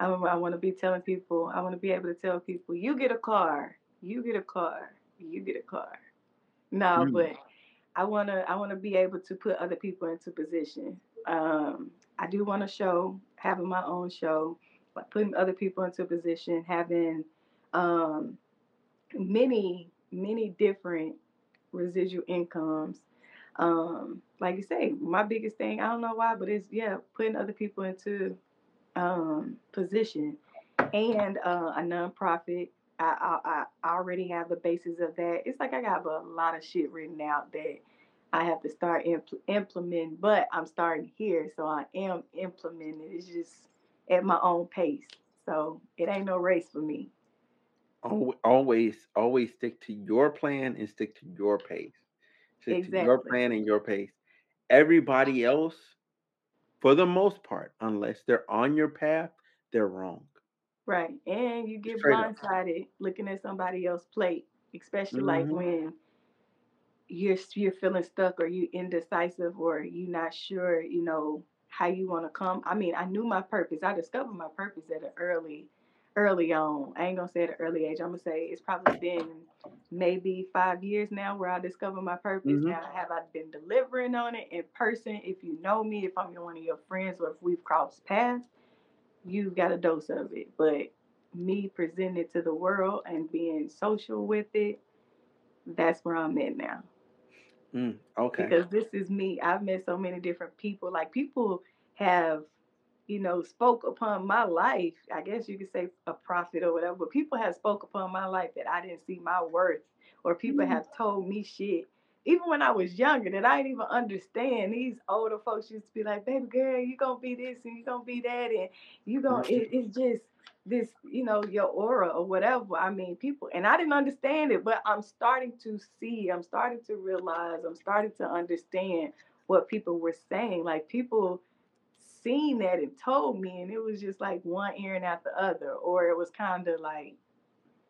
I want to be telling people. I want to be able to tell people, you get a car. No, but I wanna be able to put other people into position. I do want a show, having my own show, but putting other people into position, having many different residual incomes. Like you say, my biggest thing, I don't know why, but it's putting other people into position, and a nonprofit. I already have the basis of that. It's like I got a lot of shit written out that I have to start implementing, but I'm starting here, so I am implementing. It's just at my own pace, so it ain't no race for me. Always stick to your plan and stick to your pace. Stick to your plan and your pace. Everybody else, for the most part, unless they're on your path, they're wrong. Right. And you get blindsided looking at somebody else's plate, especially like when you're feeling stuck or you indecisive or you're not sure, you know, how you want to come. I mean, I knew my purpose. I discovered my purpose at an early on. I ain't going to say at an early age. I'm going to say it's probably been maybe 5 years now where I discovered my purpose. Now, have I been delivering on it in person? If you know me, if I'm one of your friends or if we've crossed paths, you've got a dose of it. But me presenting it to the world and being social with it, that's where I'm at now. Okay. Because this is me. I've met so many different people. Like, people have, spoke upon my life. I guess you could say a prophet or whatever, but people have spoke upon my life that I didn't see my worth, or people have told me shit, even when I was younger, that I didn't even understand. These older folks used to be like, baby girl, you're going to be this and you're going to be that. And you're going to, it's just this, your aura or whatever. I mean, people, and I didn't understand it, but I'm starting to see, I'm starting to realize, I'm starting to understand what people were saying. Like, people seen that and told me, and it was just like one earring out the other, or it was kind of like,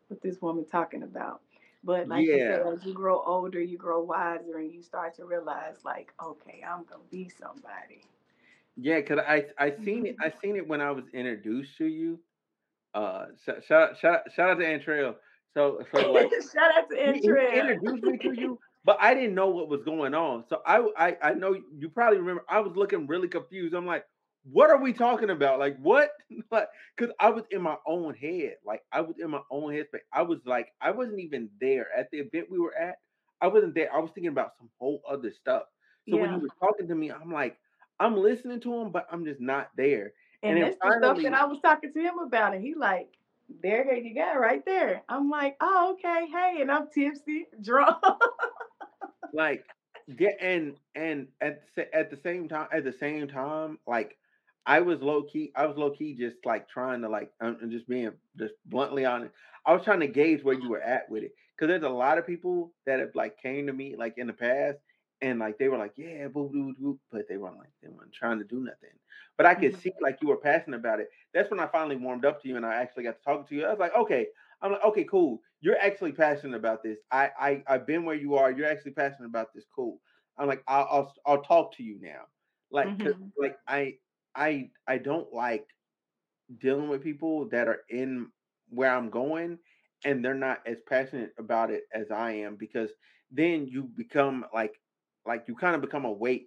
what this woman talking about? But like you said, as you grow older, you grow wiser, and you start to realize, like, okay, I'm gonna be somebody. Yeah, because I seen it when I was introduced to you. Shout out to Entrell. So like, shout out to Entrell. He introduced me to you, but I didn't know what was going on. So I know you probably remember I was looking really confused. I'm like, what are we talking about? Like, what? Like, because I was in my own head. Like, I was in my own headspace. I was like, I wasn't even there at the event we were at. I wasn't there. I was thinking about some whole other stuff. So when you were talking to me, I'm like, I'm listening to him, but I'm just not there. And that's the stuff that I was talking to him about. And he like, there you go, right there. I'm like, oh, okay, hey. And I'm tipsy, drunk. Like, yeah, and at the same time, like, I was low key, just like trying to like, and just being just bluntly honest. I was trying to gauge where you were at with it, because there's a lot of people that have like came to me like in the past, and like they were like, yeah, boo boo boo, but they weren't trying to do nothing. But I could see like you were passionate about it. That's when I finally warmed up to you, and I actually got to talk to you. I was like, okay, cool. You're actually passionate about this. I've been where you are. You're actually passionate about this. Cool. I'm like, I'll talk to you now. Like, cause, like I don't like dealing with people that are in where I'm going and they're not as passionate about it as I am, because then you become like you kind of become a weight,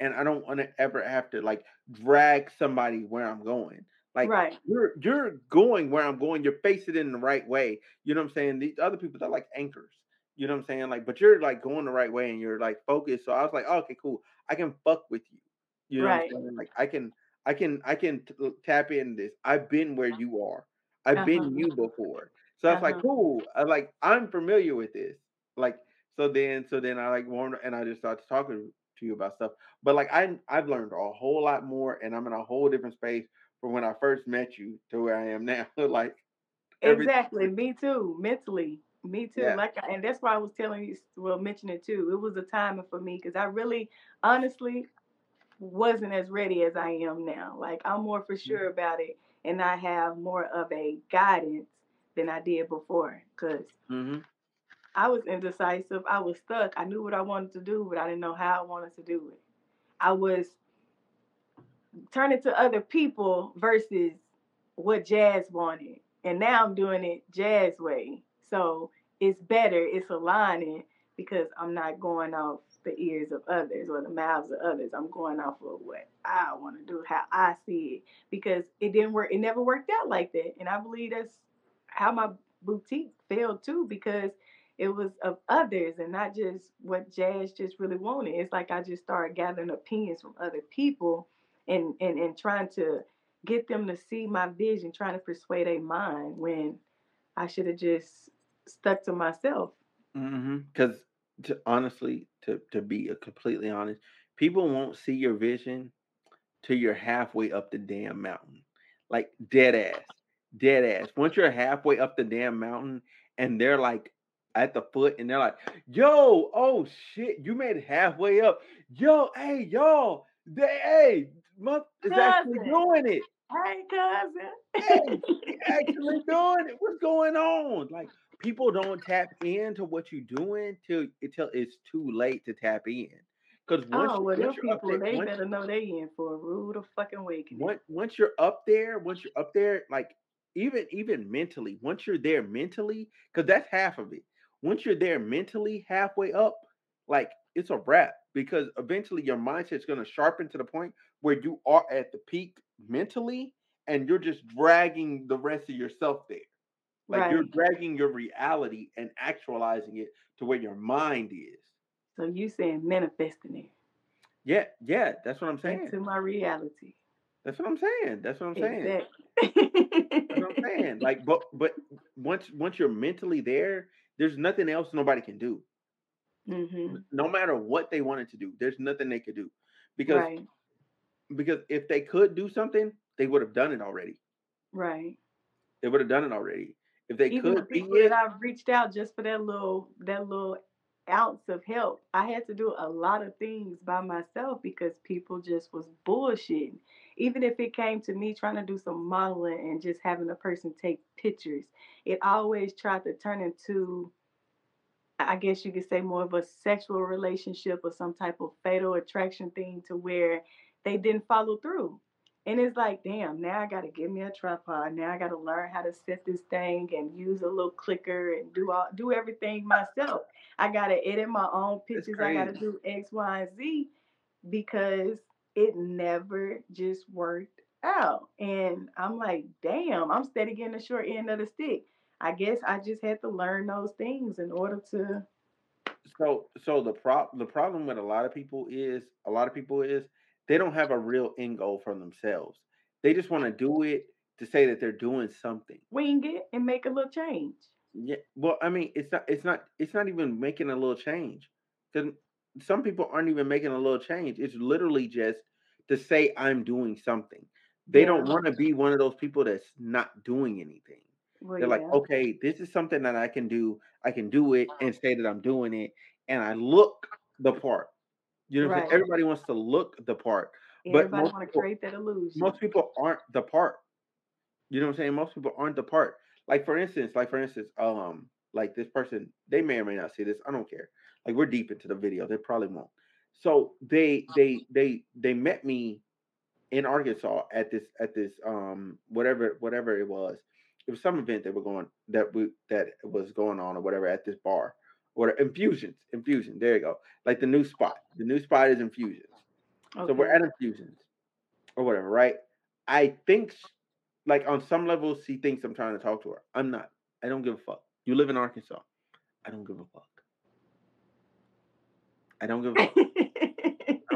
and I don't want to ever have to like drag somebody where I'm going. Like, you're going where I'm going. You're facing it in the right way. You know what I'm saying? These other people, they're like anchors. You know what I'm saying? Like, but you're like going the right way and you're like focused. So I was like, oh, okay, cool. I can fuck with you. You know what I'm saying? Like, I can tap into this. I've been where you are. I've been you before. So I was like, cool. I like, I'm familiar with this. Like, so then I like warmed up and I just started talking to you about stuff. But like, I've learned a whole lot more, and I'm in a whole different space from when I first met you to where I am now. Like, exactly. Me too. Mentally. Me too. Yeah. Like, and that's why I was telling you, well, mentioning it too. It was a timing for me, because I really, honestly, wasn't as ready as I am now. Like, I'm more for sure about it, and I have more of a guidance than I did before, because I was indecisive. I was stuck. I knew what I wanted to do, but I didn't know how I wanted to do it. I was turning to other people versus what Jazz wanted, and now I'm doing it Jazz way. So it's better. It's aligning, because I'm not going off the ears of others or the mouths of others. I'm going off of what I want to do, how I see it, because it didn't work. It never worked out like that. And I believe that's how my boutique failed too, because it was of others and not just what Jazz just really wanted. It's like, I just started gathering opinions from other people and trying to get them to see my vision, trying to persuade their mind, when I should have just stuck to myself. Because honestly, to be completely honest, people won't see your vision till you're halfway up the damn mountain. Like, dead ass. Once you're halfway up the damn mountain and they're like, at the foot, and they're like, yo, oh shit, you made it halfway up. Yo, hey, y'all, hey, Month is actually doing it. Hey, cousin. Hey, actually doing it. What's going on? Like, people don't tap into what you're doing till it's too late to tap in. Because those people, they better know they in for a rude fucking awakening. Once you're up there, like even mentally, once you're there mentally, because that's half of it. Once you're there mentally halfway up, like it's a wrap. Because eventually your mindset's going to sharpen to the point where you are at the peak mentally, and you're just dragging the rest of yourself there. Like right. You're dragging your reality and actualizing it to where your mind is. So you saying manifesting it? Yeah, that's what I'm saying. Into my reality. That's what I'm saying. Exactly. That's what I'm saying. Like, but once you're mentally there, there's nothing else nobody can do. Mm-hmm. No matter what they wanted to do, there's nothing they could do because if they could do something, they would have done it already. Right. They would have done it already if they even could. People that I've reached out just for that little ounce of help. I had to do a lot of things by myself because people just was bullshitting. Even if it came to me trying to do some modeling and just having a person take pictures, it always tried to turn into, I guess you could say, more of a sexual relationship or some type of fatal attraction thing to where they didn't follow through. And it's like, damn, now I got to get me a tripod. Now I got to learn how to set this thing and use a little clicker and do everything myself. I got to edit my own pictures. I got to do X, Y, and Z because it never just worked out. And I'm like, damn, I'm steady getting the short end of the stick. I guess I just had to learn those things in order to. So the problem with a lot of people is they don't have a real end goal for themselves. They just want to do it to say that they're doing something. Wing it and make a little change. Yeah, well, I mean, it's not even making a little change. Because some people aren't even making a little change. It's literally just to say I'm doing something. They don't want to be one of those people that's not doing anything. Well, they're like, okay, this is something that I can do. I can do it and say that I'm doing it, and I look the part. You know what I'm saying? Everybody wants to look the part. Everybody wants to create that illusion. Most people aren't the part. You know what I'm saying? Most people aren't the part. Like for instance, like this person, they may or may not see this. I don't care. Like we're deep into the video. They probably won't. So they met me in Arkansas at this whatever it was. It was some event that was going on or whatever at this bar. Or Infusions. There you go. like the new spot. The new spot is Infusions. Okay. So we're at Infusions or whatever, right? I think, like on some level, she thinks I'm trying to talk to her. I'm not. I don't give a fuck. You live in Arkansas. I don't give a fuck. I don't give a fuck. I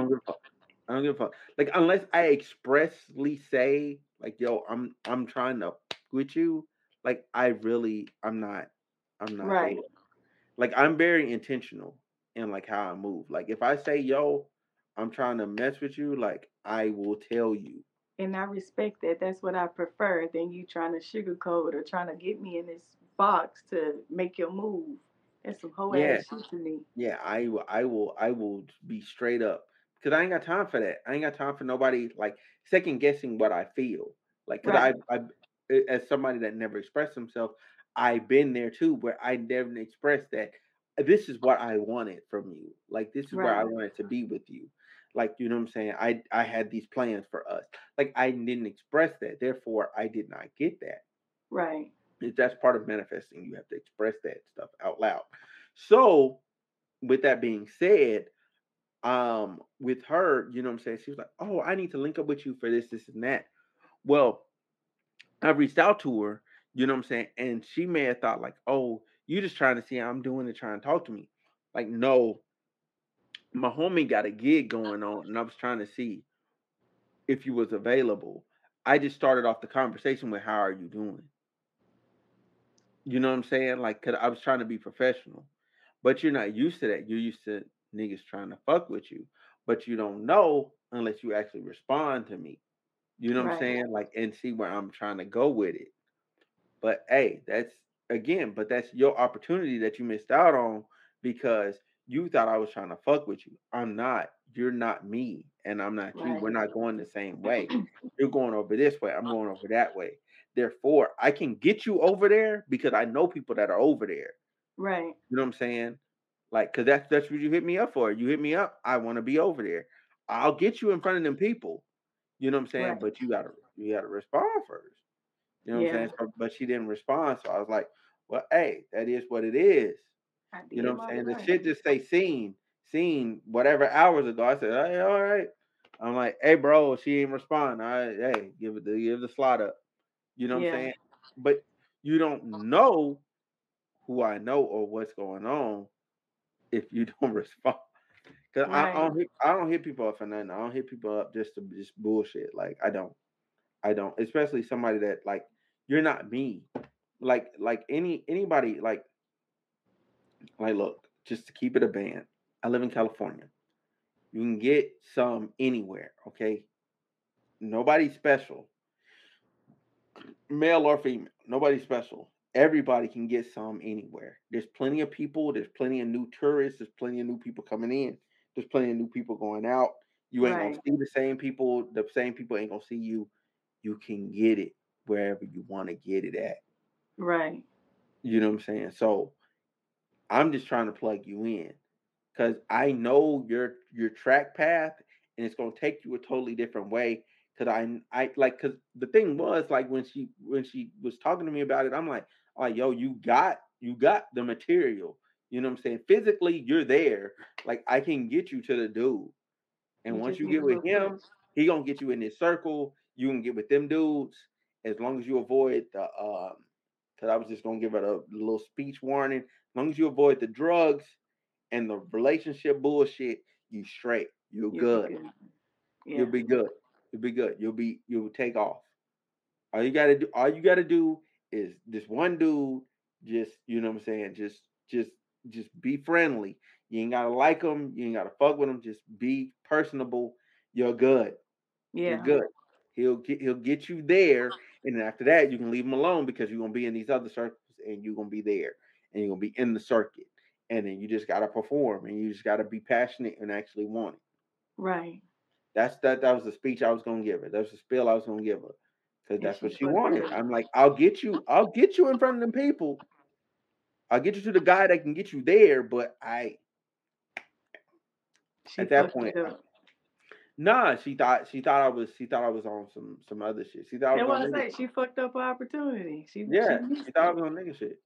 don't give a fuck. Like unless I expressly say, like, yo, I'm trying to with you. Like I'm not. Right. Able. Like I'm very intentional in like how I move. Like if I say, yo, I'm trying to mess with you, like I will tell you. And I respect that. That's what I prefer than you trying to sugarcoat or trying to get me in this box to make your move. That's some whole ass shit to me. Yeah, I will be straight up because I ain't got time for that. I ain't got time for nobody like second guessing what I feel. Like I as somebody that never expressed himself, I've been there too, where I never expressed that this is what I wanted from you. Like this is where I wanted to be with you. Like, you know what I'm saying? I had these plans for us. Like I didn't express that. Therefore, I did not get that. Right. That's part of manifesting. You have to express that stuff out loud. So with that being said, with her, you know what I'm saying? She was like, oh, I need to link up with you for this, this, and that. Well, I reached out to her. You know what I'm saying? And she may have thought like, oh, you just trying to see how I'm doing and trying to talk to me. Like, no, my homie got a gig going on and I was trying to see if you was available. I just started off the conversation with how are you doing? You know what I'm saying? Like, 'cause I was trying to be professional, but you're not used to that. You're used to niggas trying to fuck with you, but you don't know unless you actually respond to me. You know what I'm saying? Like, and see where I'm trying to go with it. But hey, that's again, but that's your opportunity that you missed out on because you thought I was trying to fuck with you. I'm not. You're not me, and I'm not you. We're not going the same way. You're going over this way. I'm going over that way. Therefore, I can get you over there because I know people that are over there. Right. You know what I'm saying? Like, because that's what you hit me up for. You hit me up. I want to be over there. I'll get you in front of them people. You know what I'm saying? Right. But you gotta respond first. You know what I'm saying? So, but she didn't respond. So I was like, well, hey, that is what it is. You know what I'm saying? The shit just say seen whatever hours ago. I said, hey, all right. I'm like, hey, bro, she ain't respond. All right, hey, give the slot up. You know what I'm saying? But you don't know who I know or what's going on if you don't respond. Because I don't hit people up for nothing. I don't hit people up just to just bullshit. Like, I don't. Especially somebody that, like, you're not me. Like anybody, like, look, just to keep it a band, I live in California. You can get some anywhere, okay? Nobody special. Male or female, nobody special. Everybody can get some anywhere. There's plenty of people. There's plenty of new tourists. There's plenty of new people coming in. There's plenty of new people going out. You ain't going to see the same people. The same people ain't going to see you. You can get it wherever you want to get it at. Right. You know what I'm saying? So I'm just trying to plug you in because I know your track path and it's going to take you a totally different way. Because I like, because the thing was, like, when she was talking to me about it, I'm like, oh, yo, you got the material. You know what I'm saying? Physically, you're there. Like, I can get you to the dude. And once you get with him, he going to get you in this circle. You can get with them dudes as long as you avoid the, because I was just going to give it a little speech warning. As long as you avoid the drugs and the relationship bullshit, you straight. You're good. You'll be good. You'll be good. You'll take off. All you gotta do is this one dude. Just, you know what I'm saying? Just be friendly. You ain't gotta like him. You ain't gotta fuck with him. Just be personable. You're good. Yeah. You're good. He'll get you there, and then after that, you can leave him alone because you're gonna be in these other circles, and you're gonna be there, and you're gonna be in the circuit, and then you just gotta perform, and you just gotta be passionate and actually want it. Right. That was the speech I was gonna give her. That's the spiel I was gonna give her, because that's what she wanted. I'm like, I'll get you in front of them people. I'll get you to the guy that can get you there. But at that point, she thought I was on some other shit. She thought I was on nigga shit. She fucked up her opportunity. She thought I was on nigga shit.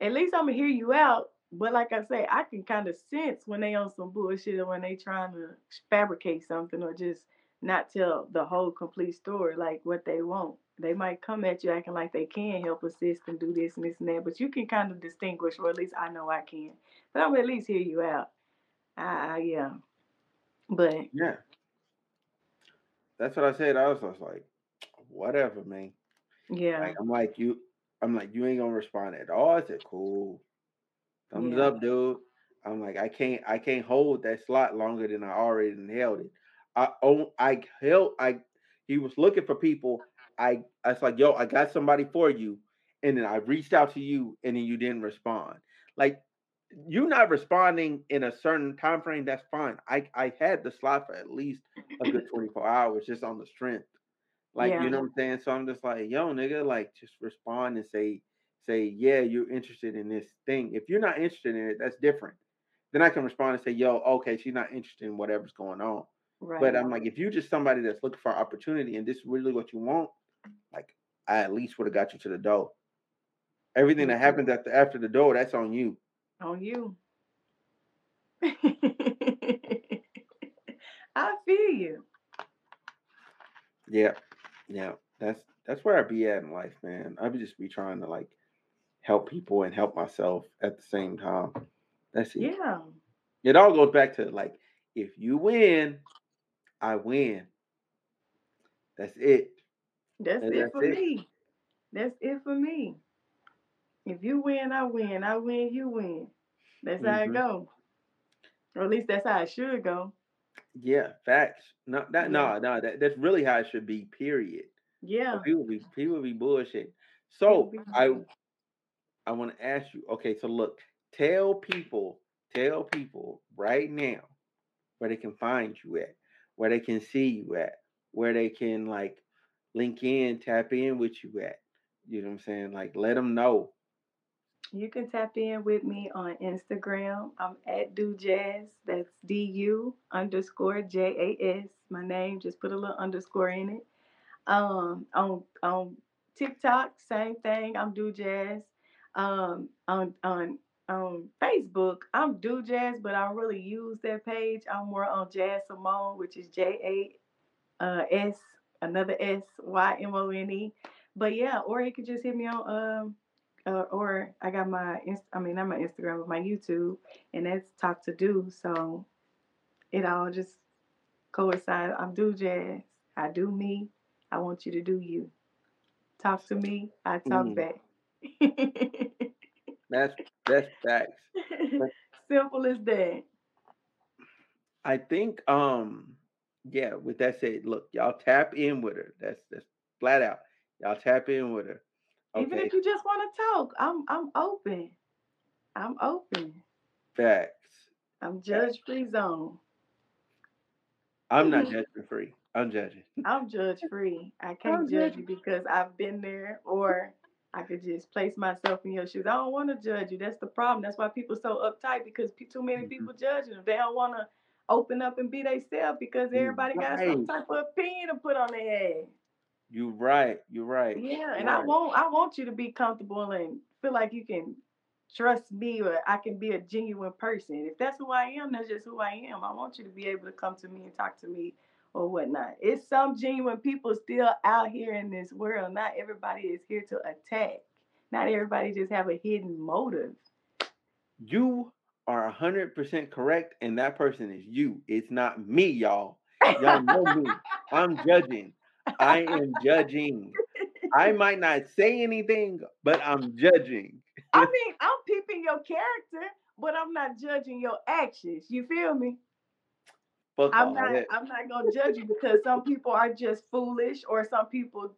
At least I'm gonna hear you out. But like I say, I can kind of sense when they on some bullshit or when they trying to fabricate something or just not tell the whole complete story, like what they want. They might come at you acting like they can help assist and do this and this and that, but you can kind of distinguish, or at least I know I can. But I'm at least hear you out. Yeah. That's what I said. I was like, whatever, man. Yeah. Like, I'm like, you ain't gonna respond at all. I said, cool. Thumbs up, dude. I'm like, I can't hold that slot longer than I already held it. He was looking for people. I was like, yo, I got somebody for you. And then I reached out to you and then you didn't respond. Like, you not responding in a certain time frame, that's fine. I had the slot for at least a good 24 hours just on the strength. Like, you know what I'm saying? So I'm just like, yo, nigga, like, just respond and say, yeah, you're interested in this thing. If you're not interested in it, that's different. Then I can respond and say, yo, okay, she's not interested in whatever's going on. Right. But I'm like, if you're just somebody that's looking for opportunity and this is really what you want, like, I at least would have got you to the door. Everything that happens after the door, that's on you. On you. I feel you. Yeah. Yeah. That's where I be at in life, man. I would just be trying to, like, help people and help myself at the same time. That's it. Yeah. It all goes back to, like, if you win, I win. That's it. That's it for me. That's it for me. If you win, I win. I win, you win. That's how it go. Or at least that's how it should go. Yeah, facts. That's really how it should be, period. Yeah. People be bullshit. So I I want to ask you, okay, so look, tell people right now where they can find you at, where they can see you at, where they can like link in, tap in with you at. You know what I'm saying? Like, let them know. You can tap in with me on Instagram. I'm at DuJazz. That's DU_JAS. My name, just put a little underscore in it. On TikTok, same thing. I'm DuJazz. On Facebook, I'm DuJazz, but I don't really use that page. I'm more on Jazz Simone, which is JAS, another S, YMONE. But yeah, or you could just hit me on or I got not my Instagram, but my YouTube, and that's Talk to Du. So it all just coincides. I'm DuJazz. I do me. I want you to do you. Talk to me. I talk back. That's facts. Simple as that. I think yeah. With that said, look, y'all tap in with her. That's flat out. Y'all tap in with her. Okay. Even if you just want to talk, I'm open. I'm open. Facts. I'm judge-free zone. I'm not judgment-free. I'm judging. I'm judge-free. I can't judge you because I've been there, or I could just place myself in your shoes. I don't want to judge you. That's the problem. That's why people so uptight, because too many people judging them. They don't want to open up and be themselves because everybody got some type of opinion to put on their head. You're right. Yeah, and right. I want you to be comfortable and feel like you can trust me, or I can be a genuine person. If that's who I am, that's just who I am. I want you to be able to come to me and talk to me or whatnot. It's some genuine people still out here in this world. Not everybody is here to attack. Not everybody just have a hidden motive. You are 100% correct, and that person is you. It's not me, y'all. Y'all know me. I'm judging. I am judging. I might not say anything, but I'm judging. I mean, I'm peeping your character, but I'm not judging your actions. You feel me? Fuck I'm not. Head. I'm not gonna judge you because some people are just foolish, or some people,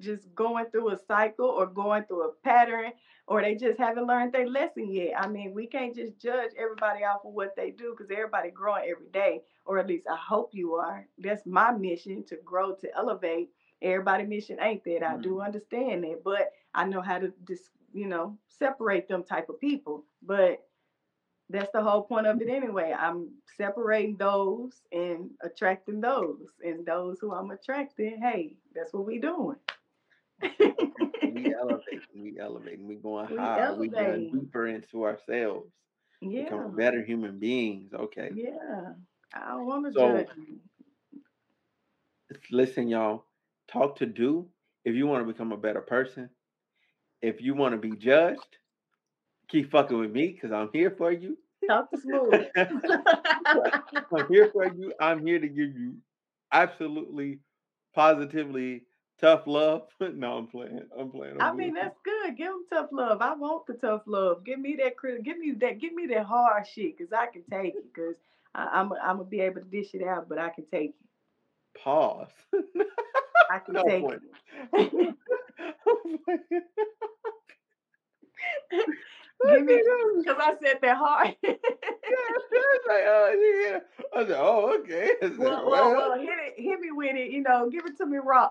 just going through a cycle or going through a pattern, or they just haven't learned their lesson yet. I mean, we can't just judge everybody off of what they do, because everybody growing every day, or at least I hope you are. That's my mission, to grow, to elevate. Everybody's mission ain't that. I do understand that, but I know how to just, separate them type of people. But that's the whole point of it anyway. I'm separating those and attracting those. And those who I'm attracting, hey, that's what we doing. We elevating. We going higher. We going deeper into ourselves. Yeah. Become better human beings. Okay. Yeah. I don't want to judge you. Listen, y'all. Talk to Du. If you want to become a better person, if you want to be judged, keep fucking with me, because I'm here for you. Talk to Smooth. I'm here for you. I'm here to give you absolutely, positively tough love. No, I'm playing. I mean, that's good. Give them tough love. I want the tough love. Give me that criticism. Give me that hard shit, because I can take it. Because I'm gonna be able to dish it out, but I can take it. Pause. I can take it. Because I said that hard. Yeah, I said, oh, okay. Well, hit me with it. Give it to me raw.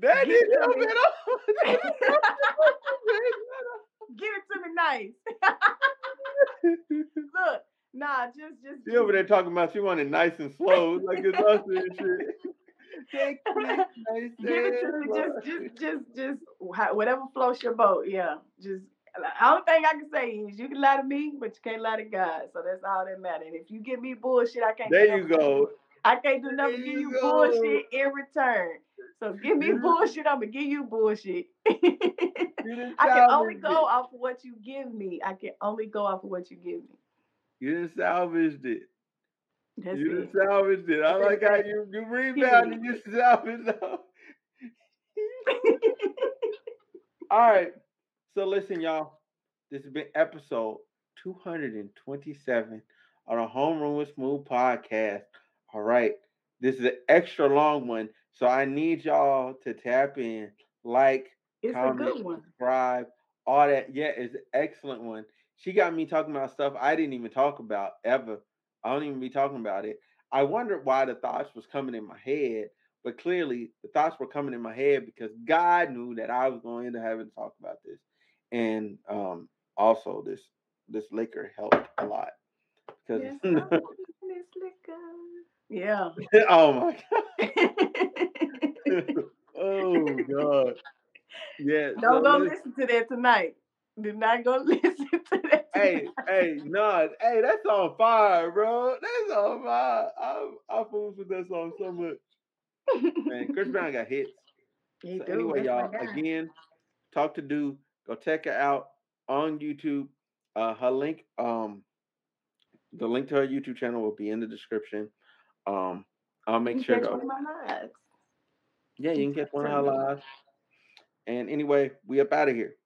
That is a bit off. Give it to me nice. Look, nah, just. She over there talking about she wanted nice and slow, like it's us and shit. Take nice. Give it to me, just whatever floats your boat. Yeah, just. The only thing I can say is you can lie to me, but you can't lie to God. So that's all that matters. And if you give me bullshit, I can't. There you go. I can't do nothing to give you bullshit in return. So give me bullshit, I'm gonna give you bullshit. I can only go off of what you give me. You done salvaged it. Salvaged it. I like how you rebound and you salvaged it. All right. So listen, y'all, this has been episode 227 on the Home Room with Smooth podcast. All right. This is an extra long one, so I need y'all to tap in, like, comment, subscribe, all that. Yeah, it's an excellent one. She got me talking about stuff I didn't even talk about ever. I don't even be talking about it. I wondered why the thoughts was coming in my head, but clearly the thoughts were coming in my head because God knew that I was going to have to talk about this. And also this liquor helped a lot. Because yes, yeah. Oh my God. Oh God. Yeah. Don't go listen to that tonight. Do not go listen to that. Hey, no, hey, that's on fire, bro. That's on fire. I fools with that song so much. Man, Chris Brown got hits. So anyway, y'all, again, Talk to Du. Go check her out on YouTube. Her link, the link to her YouTube channel will be in the description. I'll make sure to. Yeah, you can catch one of her lives. And anyway, we up out of here.